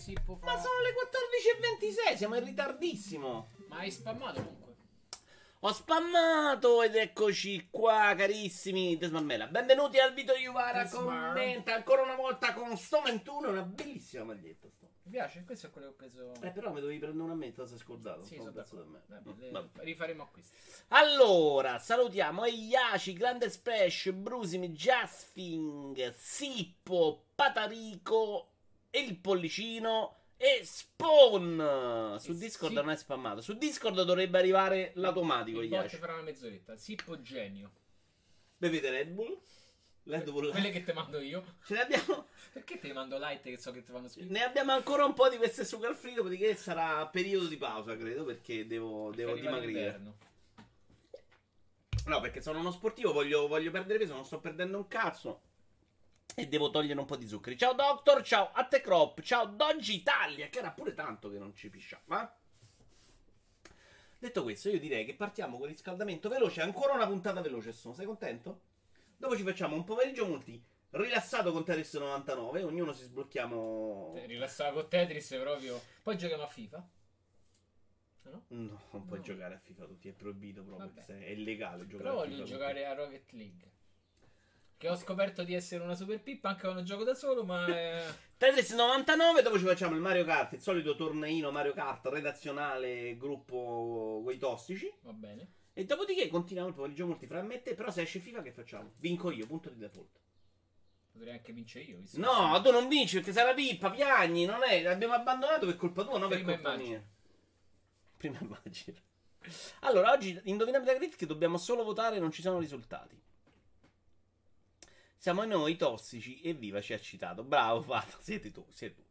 Sippo fa... Ma sono le 14:26, siamo in ritardissimo. Ma hai spammato comunque. Ho spammato ed eccoci qua, carissimi Desmarmela. Benvenuti al Vito Uvara commenta ancora una volta con sto 21, una bellissima maglietta sto. Mi piace, questo è quello che ho preso. Però mi dovevi prendere una menta, se scordato. Sì, sono pezzo da me. Vabbè, rifaremo acquisti. Allora, salutiamo Yashi, Grande Splash, Brusimi, Justing, Sippo, Patarico e il pollicino. E Spawn su Discord non è spammato. Su Discord dovrebbe arrivare l'automatico. Ci farà una mezz'oretta. Sippo genio. Bevete Red Bull? Red Bull. Quelle che te mando io. Ce ne abbiamo. Perché te mando light che so che te fanno schifo? Ne abbiamo ancora un po' di queste sugar free, dopodiché sarà periodo di pausa, credo, perché devo dimagrire. No, perché sono uno sportivo, voglio perdere peso, non sto perdendo un cazzo. E devo togliere un po' di zuccheri. Ciao Doctor, ciao Attecrop, ciao Doggi Italia, che era pure tanto che non ci pisciava. Detto questo, io direi che partiamo con il riscaldamento veloce. Ancora una puntata veloce, sono. Sei contento? Dopo ci facciamo un pomeriggio multi rilassato con Tetris 99. Ognuno si sblocchiamo. Rilassato con Tetris proprio. Poi giochiamo a FIFA. No, no non puoi giocare a FIFA, tutti è proibito proprio. Vabbè. È illegale giocare. Però voglio giocare a Rocket League. Che ho scoperto di essere una super pippa anche quando gioco da solo, ma... Tetris 99, dopo ci facciamo il Mario Kart, il solito torneino Mario Kart, redazionale, gruppo quei tossici. Va bene. E dopodiché continuiamo il pomeriggio molti fra me e te, però se esce FIFA che facciamo? Vinco io, punto di default. Potrei anche vincere io. No, tu non vinci perché sei la pippa, piagni, non è... L'abbiamo abbandonato per colpa tua, no per colpa mia. Prima immagino. Allora, oggi indovinate la critica, dobbiamo solo votare, non ci sono risultati. Siamo noi tossici e viva ci ha citato. Bravo Pato, siete tu, sei tu.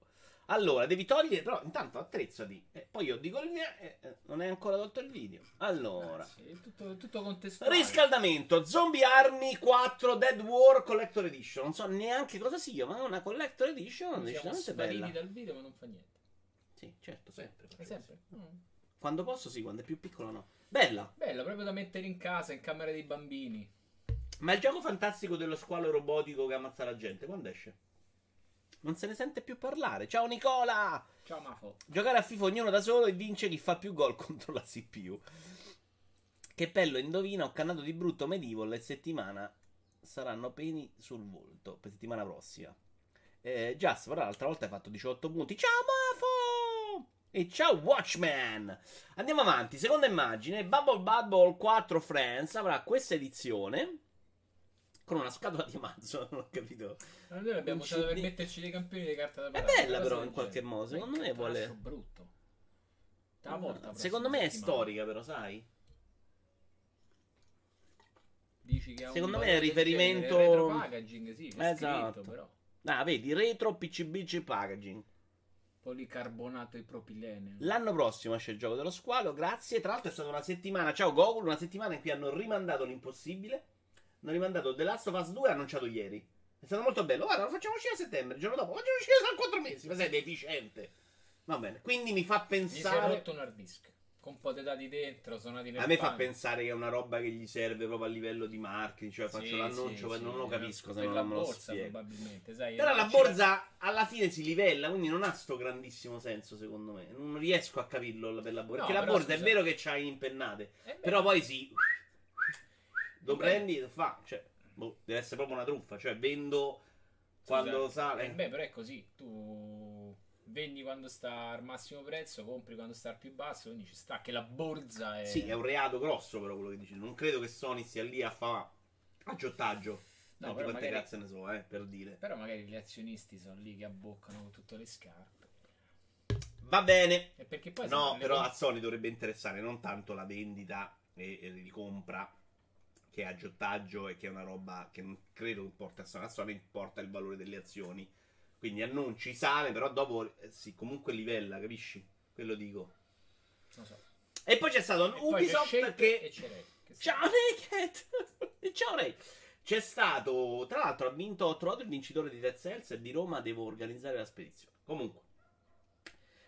Allora, devi togliere, però intanto attrezzati. Poi io dico il mio, non è ancora tolto il video. Allora, è tutto contestuale. Riscaldamento, Zombie Army 4, Dead War, Collector Edition. Non so neanche cosa sia, ma è una Collector Edition decisamente bella. Siamo spariti dal video, ma non fa niente. Sì, certo, sempre. Quando posso sì, quando è più piccolo no. Bella. Bella, proprio da mettere in casa, in camera dei bambini. Ma il gioco fantastico dello squalo robotico che ammazza la gente, quando esce? Non se ne sente più parlare. Ciao Nicola! Ciao Mafo. Giocare a FIFA ognuno da solo e vince chi fa più gol contro la CPU. Che bello, indovina, ho cannato di brutto Medieval e settimana saranno peni sul volto, per settimana prossima. Just, però l'altra volta hai fatto 18 punti. Ciao Mafo! E ciao Watchman! Andiamo avanti, seconda immagine. Bubble Bubble 4 Friends avrà questa edizione... Con una scatola di mazzo, non ho capito. Noi l'abbiamo usato per metterci dei campioni di carta da patate. È bella però in qualche modo, secondo me vuole... brutto. Secondo me è storica però, sai? Dici che secondo me è riferimento... Retro packaging, sì, esatto. Però. Ah, vedi, retro PCBC packaging. Policarbonato e propilene. L'anno prossimo esce il gioco dello squalo, grazie. Tra l'altro è stata una settimana, ciao Gogul, una settimana in cui hanno rimandato l'impossibile. Hanno rimandato The Last of Us 2 annunciato ieri. È stato molto bello. Guarda, lo facciamo uscire a settembre, il giorno dopo. Lo facciamo uscire tra 4 mesi. Ma sei deficiente. Va bene. Quindi mi fa pensare. Mi si è rotto un hard disk. Con un po' di dati dentro. Suonati nel a me pane. Fa pensare che è una roba che gli serve proprio a livello di marketing. Cioè faccio l'annuncio, non lo capisco. Se non la borsa, probabilmente. Sai, però la borsa alla fine si livella. Quindi non ha sto grandissimo senso, secondo me. Non riesco a capirlo per la borsa. No, perché la borsa è vero che c'hai impennate. Però poi si. Lo prendi e lo fa, cioè, boh, deve essere proprio una truffa, cioè vendo quando sale. Beh, però è così, tu vendi quando sta al massimo prezzo, compri quando sta al più basso, quindi ci sta che la borsa è... Sì, è un reato grosso però quello che dici, non credo che Sony sia lì a fare aggiottaggio. No, però quante cazzo ne so, per dire. Però magari gli azionisti sono lì che abboccano con tutte le scarpe. Va bene. E perché poi no, però a Sony dovrebbe interessare non tanto la vendita e ricompra. Che è aggiottaggio e che è una roba che non credo importa a Sony, importa il valore delle azioni. Quindi annunci, sale, però dopo si comunque livella, capisci? Quello dico. Non so. E poi c'è stato e Ubisoft che... Ciao Naked! Ciao Ray! C'è stato... Tra l'altro ha vinto, ho trovato il vincitore di Dead Cells e di Roma devo organizzare la spedizione. Comunque.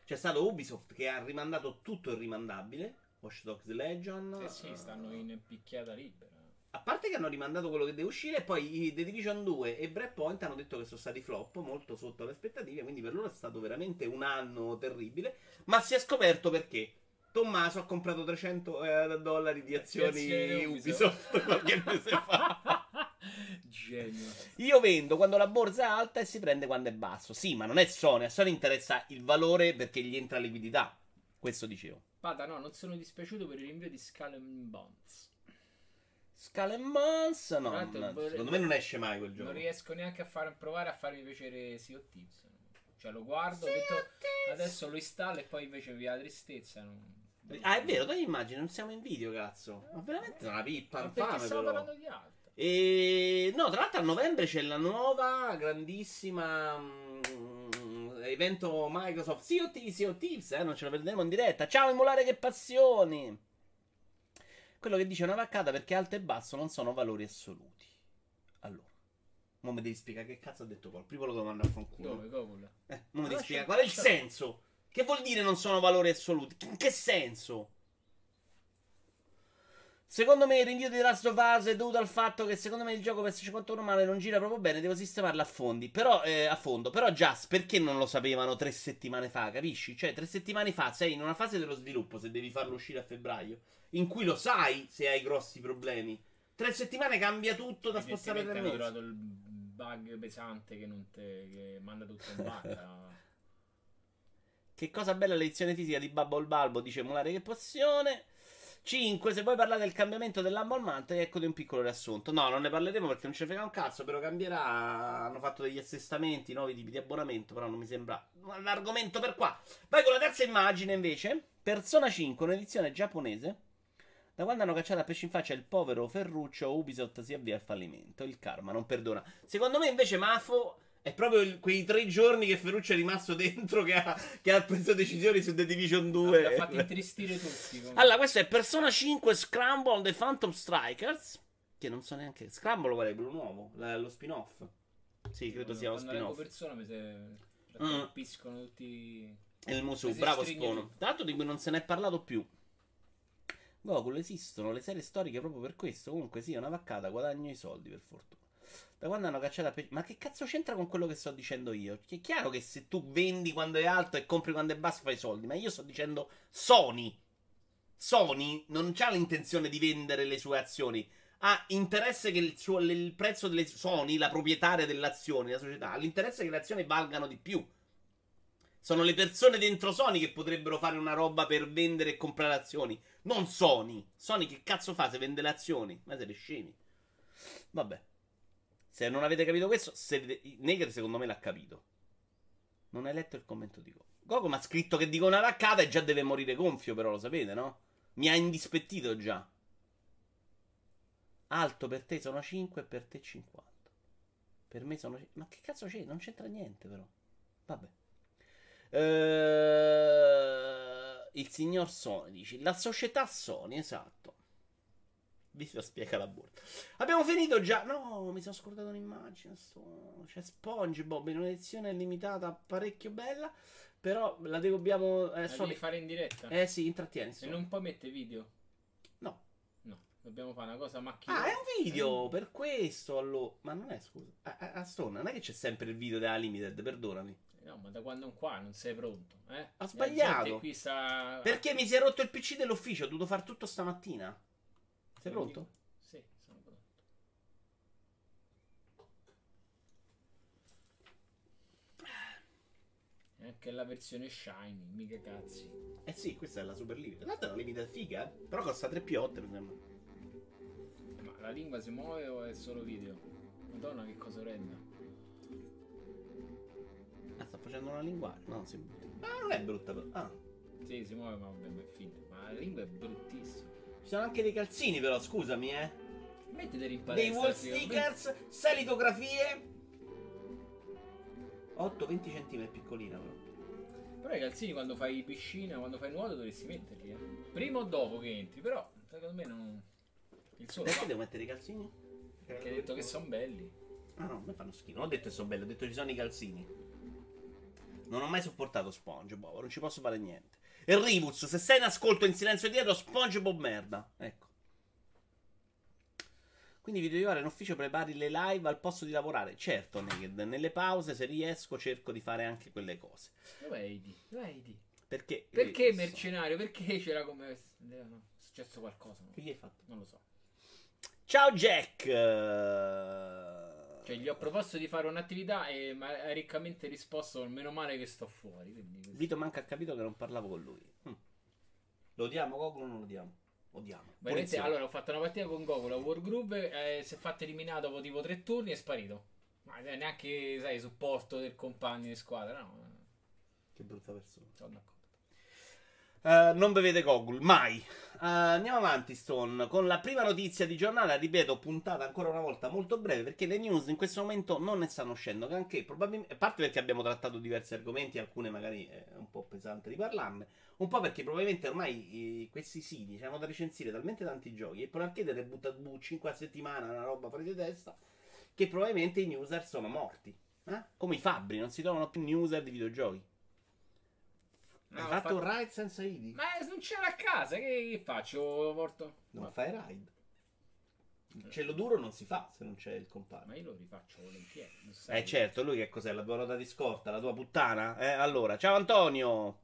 C'è stato Ubisoft che ha rimandato tutto il rimandabile. Watch Dogs Legend. Eh sì, stanno in picchiata libera. A parte che hanno rimandato quello che deve uscire, e poi The Division 2 e Breakpoint hanno detto che sono stati flop, molto sotto alle aspettative, quindi per loro è stato veramente un anno terribile. Ma si è scoperto perché Tommaso ha comprato $300 di azioni Ubisoft qualche mese fa. Genio. Io vendo quando la borsa è alta e si prende quando è basso. Sì, ma non è Sony. A Sony interessa il valore perché gli entra liquidità. Questo dicevo. Vada, no, non sono dispiaciuto per il rinvio di Skull and Bones. Skull and Bones? No, secondo me non esce mai quel gioco. Non riesco neanche a provare a farmi piacere Sea of Thieves. Cioè lo guardo, detto, adesso lo installo e poi invece via la tristezza. Ah, è vero, dai, immagini, non siamo in video, cazzo. Ma veramente una pippa, infame, stiamo parlando di altro. E no, tra l'altro a novembre c'è la nuova grandissima evento Microsoft Sea of Thieves, non ce la perderemo in diretta. Ciao Emulare, che passioni. Quello che dice è una vaccata perché alto e basso non sono valori assoluti. Allora mo mi devi spiegare che cazzo ha detto Paul. Prima lo domando a fanculo. Dove Gogul? Mo mi devi spiegare qual è il senso. Che vuol dire non sono valori assoluti? In che senso? Secondo me il rinvio di The Last of Us è dovuto al fatto che secondo me il gioco PS51 normale non gira proprio bene, devo sistemarlo a fondo. Però Just, perché non lo sapevano 3 settimane fa, capisci? Cioè 3 settimane fa sei in una fase dello sviluppo, se devi farlo uscire a febbraio, in cui lo sai se hai grossi problemi. 3 settimane cambia tutto da spostare per mezzo. Ho trovato il bug pesante che manda tutto in bacca. Che cosa bella la lezione fisica di Bubble Balbo, dice Mulare, che passione. 5. Se vuoi parlare del cambiamento dell'abbonamento, eccoti un piccolo riassunto. No, non ne parleremo perché non ce frega un cazzo. Però cambierà. Hanno fatto degli assestamenti, nuovi tipi di abbonamento. Però non mi sembra un argomento per qua. Vai con la terza immagine invece. Persona 5, un'edizione giapponese. Da quando hanno cacciato a pesci in faccia il povero Ferruccio, Ubisoft si avvia al fallimento. Il karma non perdona. Secondo me invece Mafo è proprio quei 3 giorni che Ferruccio è rimasto dentro che ha preso decisioni su The Division 2. L'ha fatto intristire tutti. Comunque. Allora, questo è Persona 5 Scramble: The Phantom Strikers. Che non so neanche. Scramble qual è? Quello nuovo? Lo spin-off? Sì, credo sia lo spin-off. Persona mi colpiscono tutti. E il Musou, bravo Spono. Tanto di cui non se ne è parlato più. Gogul, esistono le serie storiche proprio per questo. Comunque, sì, è una vaccata. Guadagno i soldi, per fortuna. Da quando hanno cacciato ma che cazzo c'entra con quello che sto dicendo io? Che è chiaro che se tu vendi quando è alto e compri quando è basso fai soldi, ma io sto dicendo Sony non c'ha l'intenzione di vendere le sue azioni, ha interesse che il prezzo delle Sony, la proprietaria dell'azione, la società, ha l'interesse che le azioni valgano di più. Sono le persone dentro Sony che potrebbero fare una roba per vendere e comprare azioni, non Sony che cazzo fa se vende le azioni? Ma siete scemi. Vabbè. Se non avete capito questo, Neger secondo me l'ha capito. Non hai letto il commento di Gogo. Gogo mi ha scritto che dico una raccata e già deve morire gonfio, però lo sapete, no? Mi ha indispettito già. Alto per te sono 5 e per te 50. Per me sono... Ma che cazzo c'è? Non c'entra niente però. Vabbè. Il signor Sony dice, la società Sony, esatto. Vi spiega la borsa. Abbiamo finito già. No, mi sono scordato un'immagine. C'è SpongeBob in un'edizione limitata parecchio bella. Però la dobbiamo devi fare in diretta. Eh sì, intrattieni. E non puoi mettere video? No, dobbiamo fare una cosa macchina. Ah, è un video per questo allora. Ma non è, scusa, a Stone, non è che c'è sempre il video della Limited, perdonami. No, ma da quando qua non sei pronto, eh? Ho sbagliato qui sta... Perché mi si è rotto il PC dell'ufficio, ho dovuto fare tutto stamattina. Sei pronto? Sì, sono pronto. E anche la versione shiny, mica cazzi. Eh sì, questa è la super limita. L'altra è una limita figa, però costa 3+8 mi sembra. Ma la lingua si muove o è solo video? Madonna, che cosa orrenda. Ah, sta facendo una linguaggio. No, si muove. Ah, non è brutta però. Ah. Sì, si muove, ma vabbè, ma è finta. Ma la lingua è bruttissima. Ci sono anche dei calzini però, scusami, Metteteli in palestra. Dei wall stickers, salitografie. 8-20 cm piccolina però. Però i calzini quando fai piscina, quando fai nuoto dovresti metterli, Prima o dopo che entri, però secondo me non... Perché devo mettere i calzini? Perché hai detto che sono belli. Ah no, mi fanno schifo. Non ho detto che sono belli, ho detto ci sono i calzini. Non ho mai sopportato SpongeBob, non ci posso fare niente. E Rivuz, se sei in ascolto in silenzio dietro, SpongeBob merda. Ecco. Quindi Vito Uvara in ufficio prepari le live al posto di lavorare. Certo, Naked, nelle pause se riesco cerco di fare anche quelle cose. Dove è ID? Perché mercenario? Perché c'era come... No, è successo qualcosa. No? Che gli hai fatto? Non lo so. Ciao Jack! Cioè, gli ho proposto di fare un'attività e mi ha riccamente risposto: meno male che sto fuori. Quindi... Vito manca ha capito che non parlavo con lui. Lo odiamo Gogul o non lo odiamo? Odiamo. Allora, ho fatto una partita con Gogul a Wargroup, si è fatto eliminare dopo tipo 3 turni e è sparito. Ma neanche, sai, supporto del compagno di squadra, no? Che brutta persona. Sono d'accordo. Non bevete Gogul, mai. Andiamo avanti, Stone, con la prima notizia di giornale. Ripeto, puntata ancora una volta molto breve, perché le news in questo momento non ne stanno uscendo, anche probabilmente, a parte perché abbiamo trattato diversi argomenti, alcune magari è un po' pesante di parlarne, un po' perché probabilmente ormai questi siti hanno da recensire talmente tanti giochi e poi l'arcade ne butta 5 a settimana, una roba fuori di testa, che probabilmente i newser sono morti, eh? Come i fabbri, non si trovano più newser di videogiochi. No, Hai fatto un raid senza ID? Ma non c'era a casa, che faccio? Morto? No, ma fai raid. Il cielo duro non si fa se non c'è il compagno. Ma io lo rifaccio volentieri. Certo, lui che cos'è? La tua nota di scorta? La tua puttana? Allora, ciao Antonio.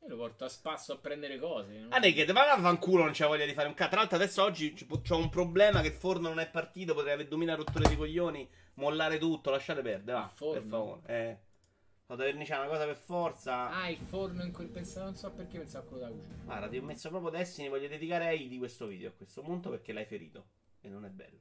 Io lo porto a spasso a prendere cose. Non... Ah, Naked, ma vaffanculo, non c'è voglia di fare un cazzo. Tra l'altro adesso oggi c'ho un problema che Forno non è partito, potrei aver dominato rotture di coglioni, mollare tutto, lasciate perdere, va, per favore. Vado a verniciare una cosa per forza. Ah, il forno in cui pensavo, non so perché pensavo a quello da cucina. Guarda, ti ho messo proprio Destiny, voglio dedicare a Heidi questo video a questo punto perché l'hai ferito. E non è bello.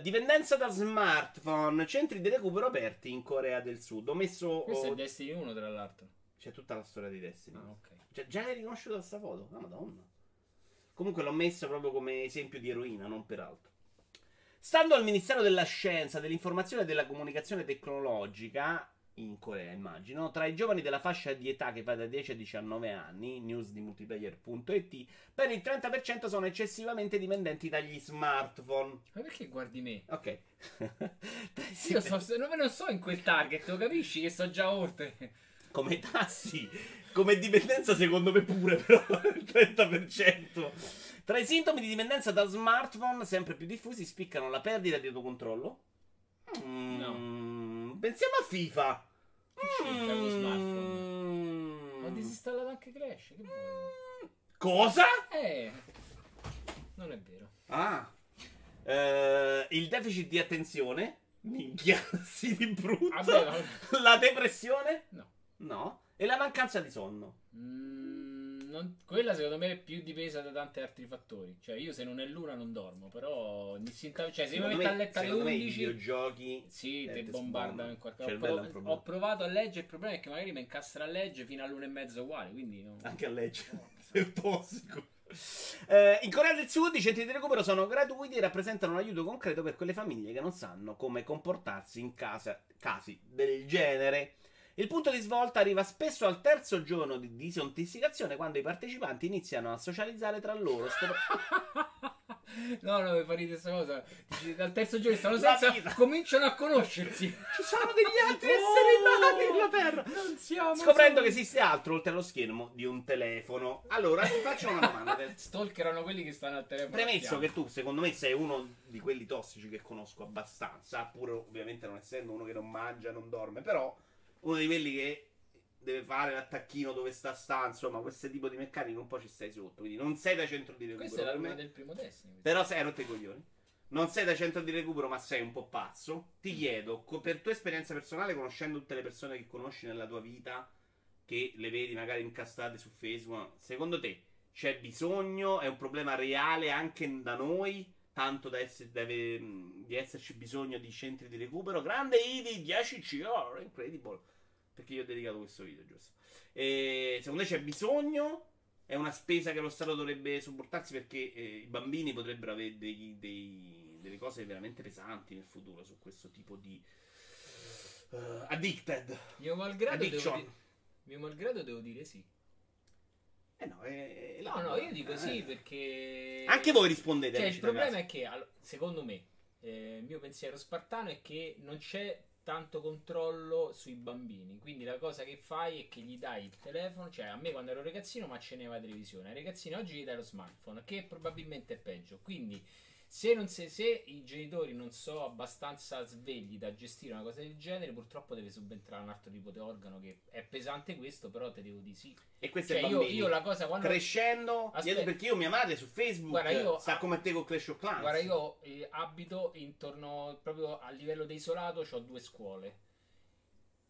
Dipendenza da smartphone, centri di recupero aperti in Corea del Sud. Ho messo... Questo è Destiny 1, tra l'altro. C'è tutta la storia di Destiny. Ah, ok. Cioè, già l'hai riconosciuta questa foto? Ah, madonna. Comunque l'ho messo proprio come esempio di eroina, non per altro. Stando al Ministero della Scienza, dell'Informazione e della Comunicazione Tecnologica, in Corea immagino, tra i giovani della fascia di età che va da 10 a 19 anni, news di multiplayer.it, per il 30% sono eccessivamente dipendenti dagli smartphone. Ma perché guardi me? Ok. Io non so in quel target, lo capisci che so già oltre. Come tassi, come dipendenza secondo me pure, però il 30%... Tra i sintomi di dipendenza da smartphone sempre più diffusi spiccano la perdita di autocontrollo. No. Pensiamo a FIFA. C'entra lo smartphone. Ho disinstallato anche Clash. Che vuoi? Cosa? Non è vero. Il deficit di attenzione. Minchiazzi di brutto. Vabbè, no. La depressione? No. E la mancanza di sonno. Quella secondo me è più dipesa da tanti altri fattori. Cioè io se non è l'una non dormo. Però cioè, se mi metto a letto alle 11 i videogiochi ti bombardano in qualche modo. Ho provato a leggere. Il problema è che magari mi incastra a leggere fino all'1:30 uguale, quindi no. Anche a leggere è tossico. In Corea del Sud i centri di recupero sono gratuiti e rappresentano un aiuto concreto per quelle famiglie che non sanno come comportarsi in casi del genere. Il punto di svolta arriva spesso al 3° giorno di disintossicazione, quando i partecipanti iniziano a socializzare tra loro. No, mi fa ridere questa cosa. Dici, dal 3° giorno stanno senza, cominciano a conoscersi. Ci sono degli altri esseri umani sulla Terra. Non siamo scoprendo che esiste altro oltre allo schermo di un telefono. Allora, ti faccio una domanda. Stalkerano quelli che stanno al telefono. Premesso che tu, secondo me, sei uno di quelli tossici che conosco abbastanza, pure ovviamente non essendo uno che non mangia, non dorme, però... Uno di quelli che deve fare l'attacchino dove sta, insomma, questo tipo di meccaniche un po' ci stai sotto. Quindi non sei da centro di recupero. Questa è la prima del primo Destiny. Però sei rotto i coglioni. Non sei da centro di recupero, ma sei un po' pazzo. Ti chiedo, per tua esperienza personale, conoscendo tutte le persone che conosci nella tua vita, che le vedi magari incastrate su Facebook, secondo te c'è bisogno? È un problema reale anche da noi? Tanto di esserci bisogno di centri di recupero? Grande Ivi, 10 CR, incredible. Perché io ho dedicato questo video, giusto? E secondo me c'è bisogno? È una spesa che lo Stato dovrebbe supportarsi, perché i bambini potrebbero avere delle cose veramente pesanti nel futuro su questo tipo di addicted. Mio malgrado devo dire sì. No, io dico sì perché... Anche voi rispondete. Cioè, il problema è che, secondo me, il mio pensiero spartano è che non c'è tanto controllo sui bambini, quindi la cosa che fai è che gli dai il telefono, cioè a me quando ero ragazzino ma ce n'era la televisione, ai ragazzini oggi gli dai lo smartphone, che probabilmente è peggio, quindi se i genitori non sono abbastanza svegli da gestire una cosa del genere, purtroppo deve subentrare un altro tipo di organo che è pesante questo, però te devo dire sì. E questo cioè, è io la cosa quando crescendo, perché io mia madre su Facebook, guarda, io sta come te con Clash of Clans. Guarda, io abito intorno proprio a livello di isolato, ho due scuole.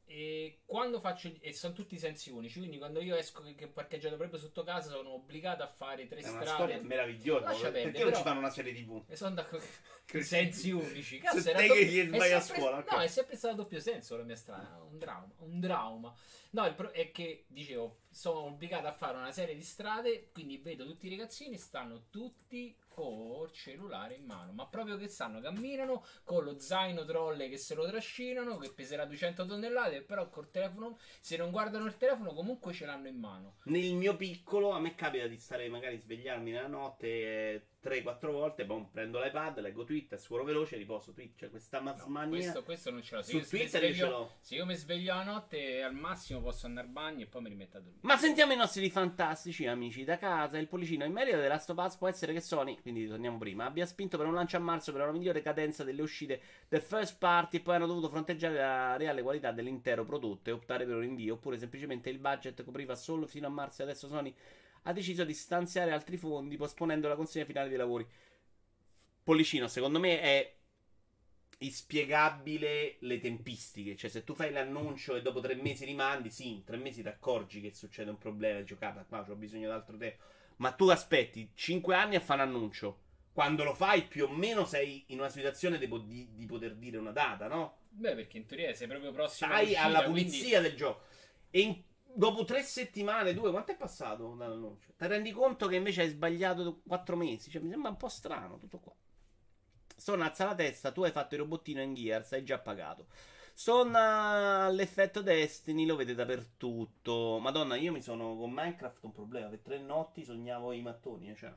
E quando faccio, e sono tutti sensi unici, quindi quando io esco che parcheggiato proprio sotto casa sono obbligato a fare tre strade. È una storia meravigliosa, perché però non ci fanno una serie TV? E sono d'accordo. Sensi unici, cazzo, se te che gli vai a scuola. No, è sempre stato doppio senso la mia strada, un trauma. No, è che dicevo, sono obbligato a fare una serie di strade, quindi vedo tutti i ragazzini stanno tutti col cellulare in mano, ma proprio che stanno, camminano con lo zaino trolle che se lo trascinano, che peserà 200 tonnellate, però col telefono, se non guardano il telefono comunque ce l'hanno in mano. Nel mio piccolo a me capita di stare, magari svegliarmi nella notte 3-4 volte, poi prendo l'iPad, leggo Twitter, scorro veloce, riposo Twitch, cioè questa mania. Questo non ce l'ho. Su Twitter ce l'ho. Se io mi sveglio la notte al massimo posso andare a bagno e poi mi rimetto a dormire. Ma sentiamo i nostri fantastici amici da casa. Il pollicino in merito della Last of Us può essere che Sony, quindi torniamo prima, abbia spinto per un lancio a marzo per una migliore cadenza delle uscite del first party e poi hanno dovuto fronteggiare la reale qualità dell'intero prodotto e optare per un rinvio, oppure semplicemente il budget copriva solo fino a marzo e adesso Sony ha deciso di stanziare altri fondi posponendo la consegna finale dei lavori. Pollicino, secondo me è inspiegabile le tempistiche, cioè se tu fai l'annuncio e dopo 3 mesi rimandi, sì, in 3 mesi ti accorgi che succede un problema, giocata qua, ho bisogno di altro tempo, ma tu aspetti 5 anni a fare un annuncio, quando lo fai più o meno sei in una situazione di poter dire una data, no? Beh, perché in teoria sei proprio prossimo, stai alla pulizia del gioco. E in dopo 3 settimane, 2, quanto è passato dall'annuncio? Ti rendi conto che invece hai sbagliato 4 mesi? Cioè, mi sembra un po' strano tutto qua. Son alza la testa, tu hai fatto il robottino in Gears, hai già pagato. Son l'effetto Destiny, lo vede dappertutto. Madonna, io mi sono con Minecraft un problema, per 3 notti sognavo i mattoni, cioè.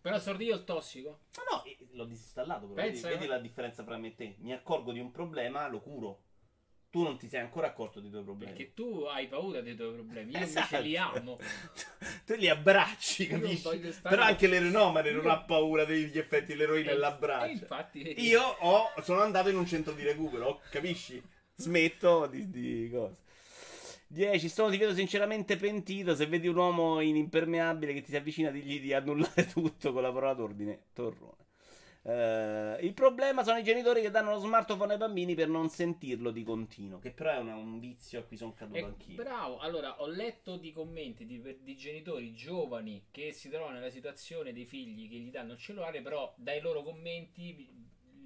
Però sordi io il tossico? No, l'ho disinstallato, però vedi la differenza fra me e te. Mi accorgo di un problema, lo curo. Tu non ti sei ancora accorto dei tuoi problemi. Perché tu hai paura dei tuoi problemi. Io esatto. Invece li amo. Tu li abbracci, capisci? Però anche l'eroinomane non ha paura degli effetti dell'eroina e l'abbraccio. Infatti io sono andato in un centro di recupero, capisci? Smetto di cose. 10. Sono, ti vedo sinceramente pentito. Se vedi un uomo in impermeabile che ti si avvicina, digli di annullare tutto con la parola d'ordine. Torrone. Il problema sono i genitori che danno lo smartphone ai bambini per non sentirlo di continuo, che però è un vizio a cui sono caduto anch'io. Bravo, allora ho letto di commenti di genitori giovani che si trovano nella situazione dei figli che gli danno il cellulare, però dai loro commenti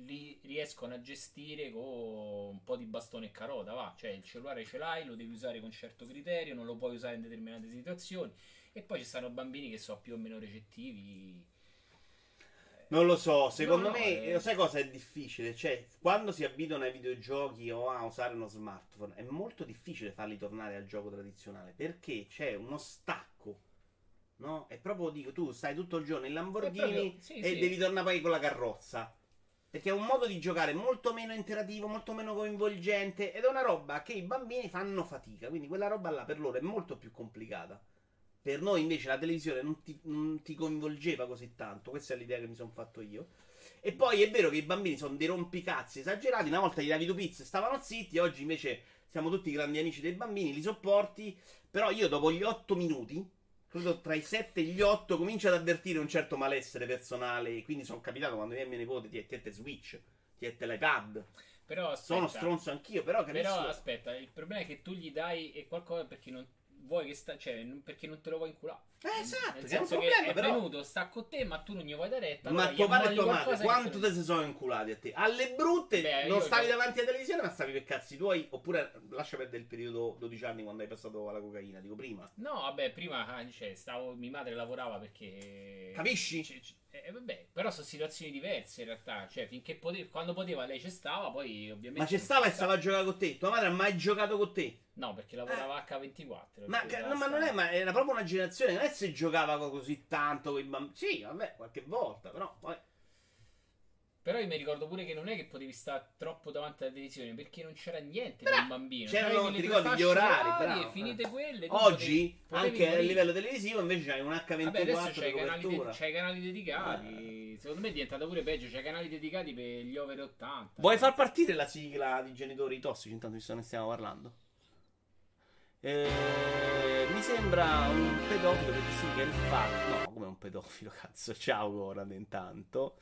li riescono a gestire con un po' di bastone e carota, va, cioè il cellulare ce l'hai, lo devi usare con certo criterio, non lo puoi usare in determinate situazioni, e poi ci stanno bambini che sono più o meno recettivi. Non lo so, secondo me, sai cosa è difficile? Cioè, quando si abitano ai videogiochi o a usare uno smartphone, è molto difficile farli tornare al gioco tradizionale, perché c'è uno stacco, no? È proprio, dico, tu stai tutto il giorno in Lamborghini e devi tornare poi con la carrozza, perché è un modo di giocare molto meno interattivo, molto meno coinvolgente, ed è una roba che i bambini fanno fatica, quindi quella roba là per loro è molto più complicata. Per noi invece la televisione non ti coinvolgeva così tanto, questa è l'idea che mi sono fatto io. E poi è vero che i bambini sono dei rompicazzi esagerati, una volta gli davi 2 pizze stavano zitti, oggi invece siamo tutti grandi amici dei bambini, li sopporti, però io dopo gli 8 minuti, credo tra i 7 e gli 8, comincio ad avvertire un certo malessere personale, quindi sono capitato quando viene mio nipote, ti Switch, ti l'iPad. Però aspetta, sono stronzo anch'io, però capisco. Però aspetta, il problema è che tu gli dai e qualcosa perché non vuoi che sta, cioè, perché non te lo vuoi inculare. Esatto, nel senso è un problema, che è però venuto, sta con te, ma tu non gli vuoi dare retta. Ma allora, tuo padre e tua madre, quanto te si sono inculati a te? Alle brutte. Beh, non stavi davanti alla televisione, ma stavi per cazzi tuoi. Oppure lascia perdere il periodo 12 anni quando hai passato alla cocaina, dico prima. No, vabbè, prima cioè, mia madre lavorava perché. Capisci? Vabbè, però sono situazioni diverse in realtà. Cioè, finché quando poteva lei ci stava, poi ovviamente. Ma ci stava e stava a giocare con te. Tua madre ha mai giocato con te? No, perché lavorava H24. Ma non è, ma era proprio una generazione. Non è se giocava così tanto con i bambini. Sì, vabbè, qualche volta, però poi. Però io mi ricordo pure che non è che potevi stare troppo davanti alla televisione, perché non c'era niente per un bambino. C'erano, ti ricordi, gli orari e finite quelle. Oggi, potevi anche a livello televisivo, invece c'hai un H24. Vabbè, adesso c'hai canali dedicati. Secondo me è diventato pure peggio. C'hai canali dedicati per gli over 80. Vuoi far partire la sigla di Genitori Tossici? Intanto ne stiamo parlando. Mi sembra un pedofilo perché sì che è il fatto. No, come un pedofilo, cazzo. Ciao, Goran, intanto.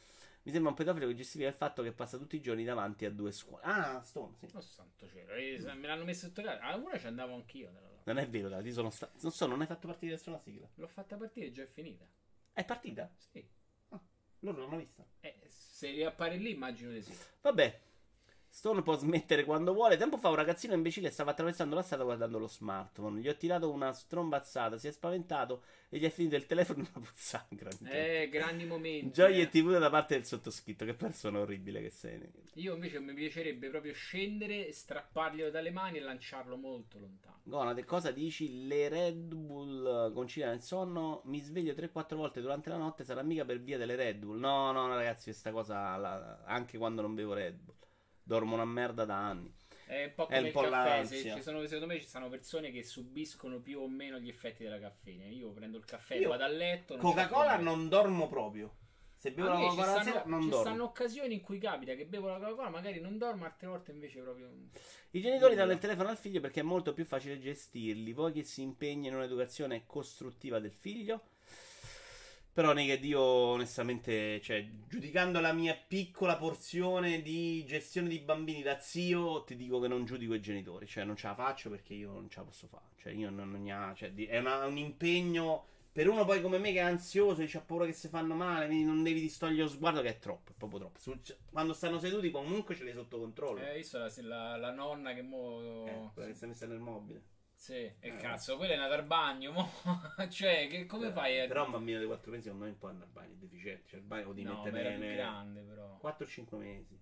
Mi sembra un pedofilo che giustifica il fatto che passa tutti i giorni davanti a due scuole. Ah, Stone, sì. Oh, santo cielo. Me l'hanno messo sotto casa. A una ci andavo anch'io. Non è vero, ti sono non so, non hai fatto partire nessuna sigla. L'ho fatta partire e già è finita. È partita? Sì. Ah, loro l'hanno vista. Se riappare lì, immagino di sì. Vabbè. Stone può smettere quando vuole. Tempo fa un ragazzino imbecille stava attraversando la strada guardando lo smartphone. Gli ho tirato una strombazzata, si è spaventato e gli è finito il telefono in una pozzanghera. Grandi momenti. Gioia e TV da parte del sottoscritto. Che persona orribile che sei. Io invece mi piacerebbe proprio scendere, strapparglielo dalle mani e lanciarlo molto lontano. Gonade, cosa dici? Le Red Bull conciliano il sonno. Mi sveglio 3-4 volte durante la notte. Sarà mica per via delle Red Bull? No, no, ragazzi, questa cosa anche quando non bevo Red Bull dormo una merda da anni. È un po' come il caffè. Secondo me ci sono persone che subiscono più o meno gli effetti della caffeina. Io prendo il caffè, vado a letto. Coca-Cola non dormo proprio. Se bevo la Coca-Cola sera non dormo. Ci stanno occasioni in cui capita che bevo la Coca-Cola, magari non dormo, altre volte invece proprio. I genitori danno il telefono al figlio perché è molto più facile gestirli. Vuoi che si impegni in un'educazione costruttiva del figlio? Però nega Dio, onestamente, cioè, giudicando la mia piccola porzione di gestione di bambini da zio, ti dico che non giudico i genitori. Cioè, non ce la faccio perché io non ce la posso fare. Cioè, io è un impegno per uno poi come me che è ansioso e c'ha paura che si fanno male, quindi non devi distogliere lo sguardo, che è troppo, è proprio troppo. Quando stanno seduti comunque ce l'hai sotto controllo. Visto la nonna che mo... quella che si è messa nel mobile. Sì, e cazzo, quello è nato al bagno, mo. Cioè, che come fai a... Però un bambino di 4 mesi non può andare al bagno, è deficiente, cioè il bagno di mettere nel... grande però. 4-5 mesi.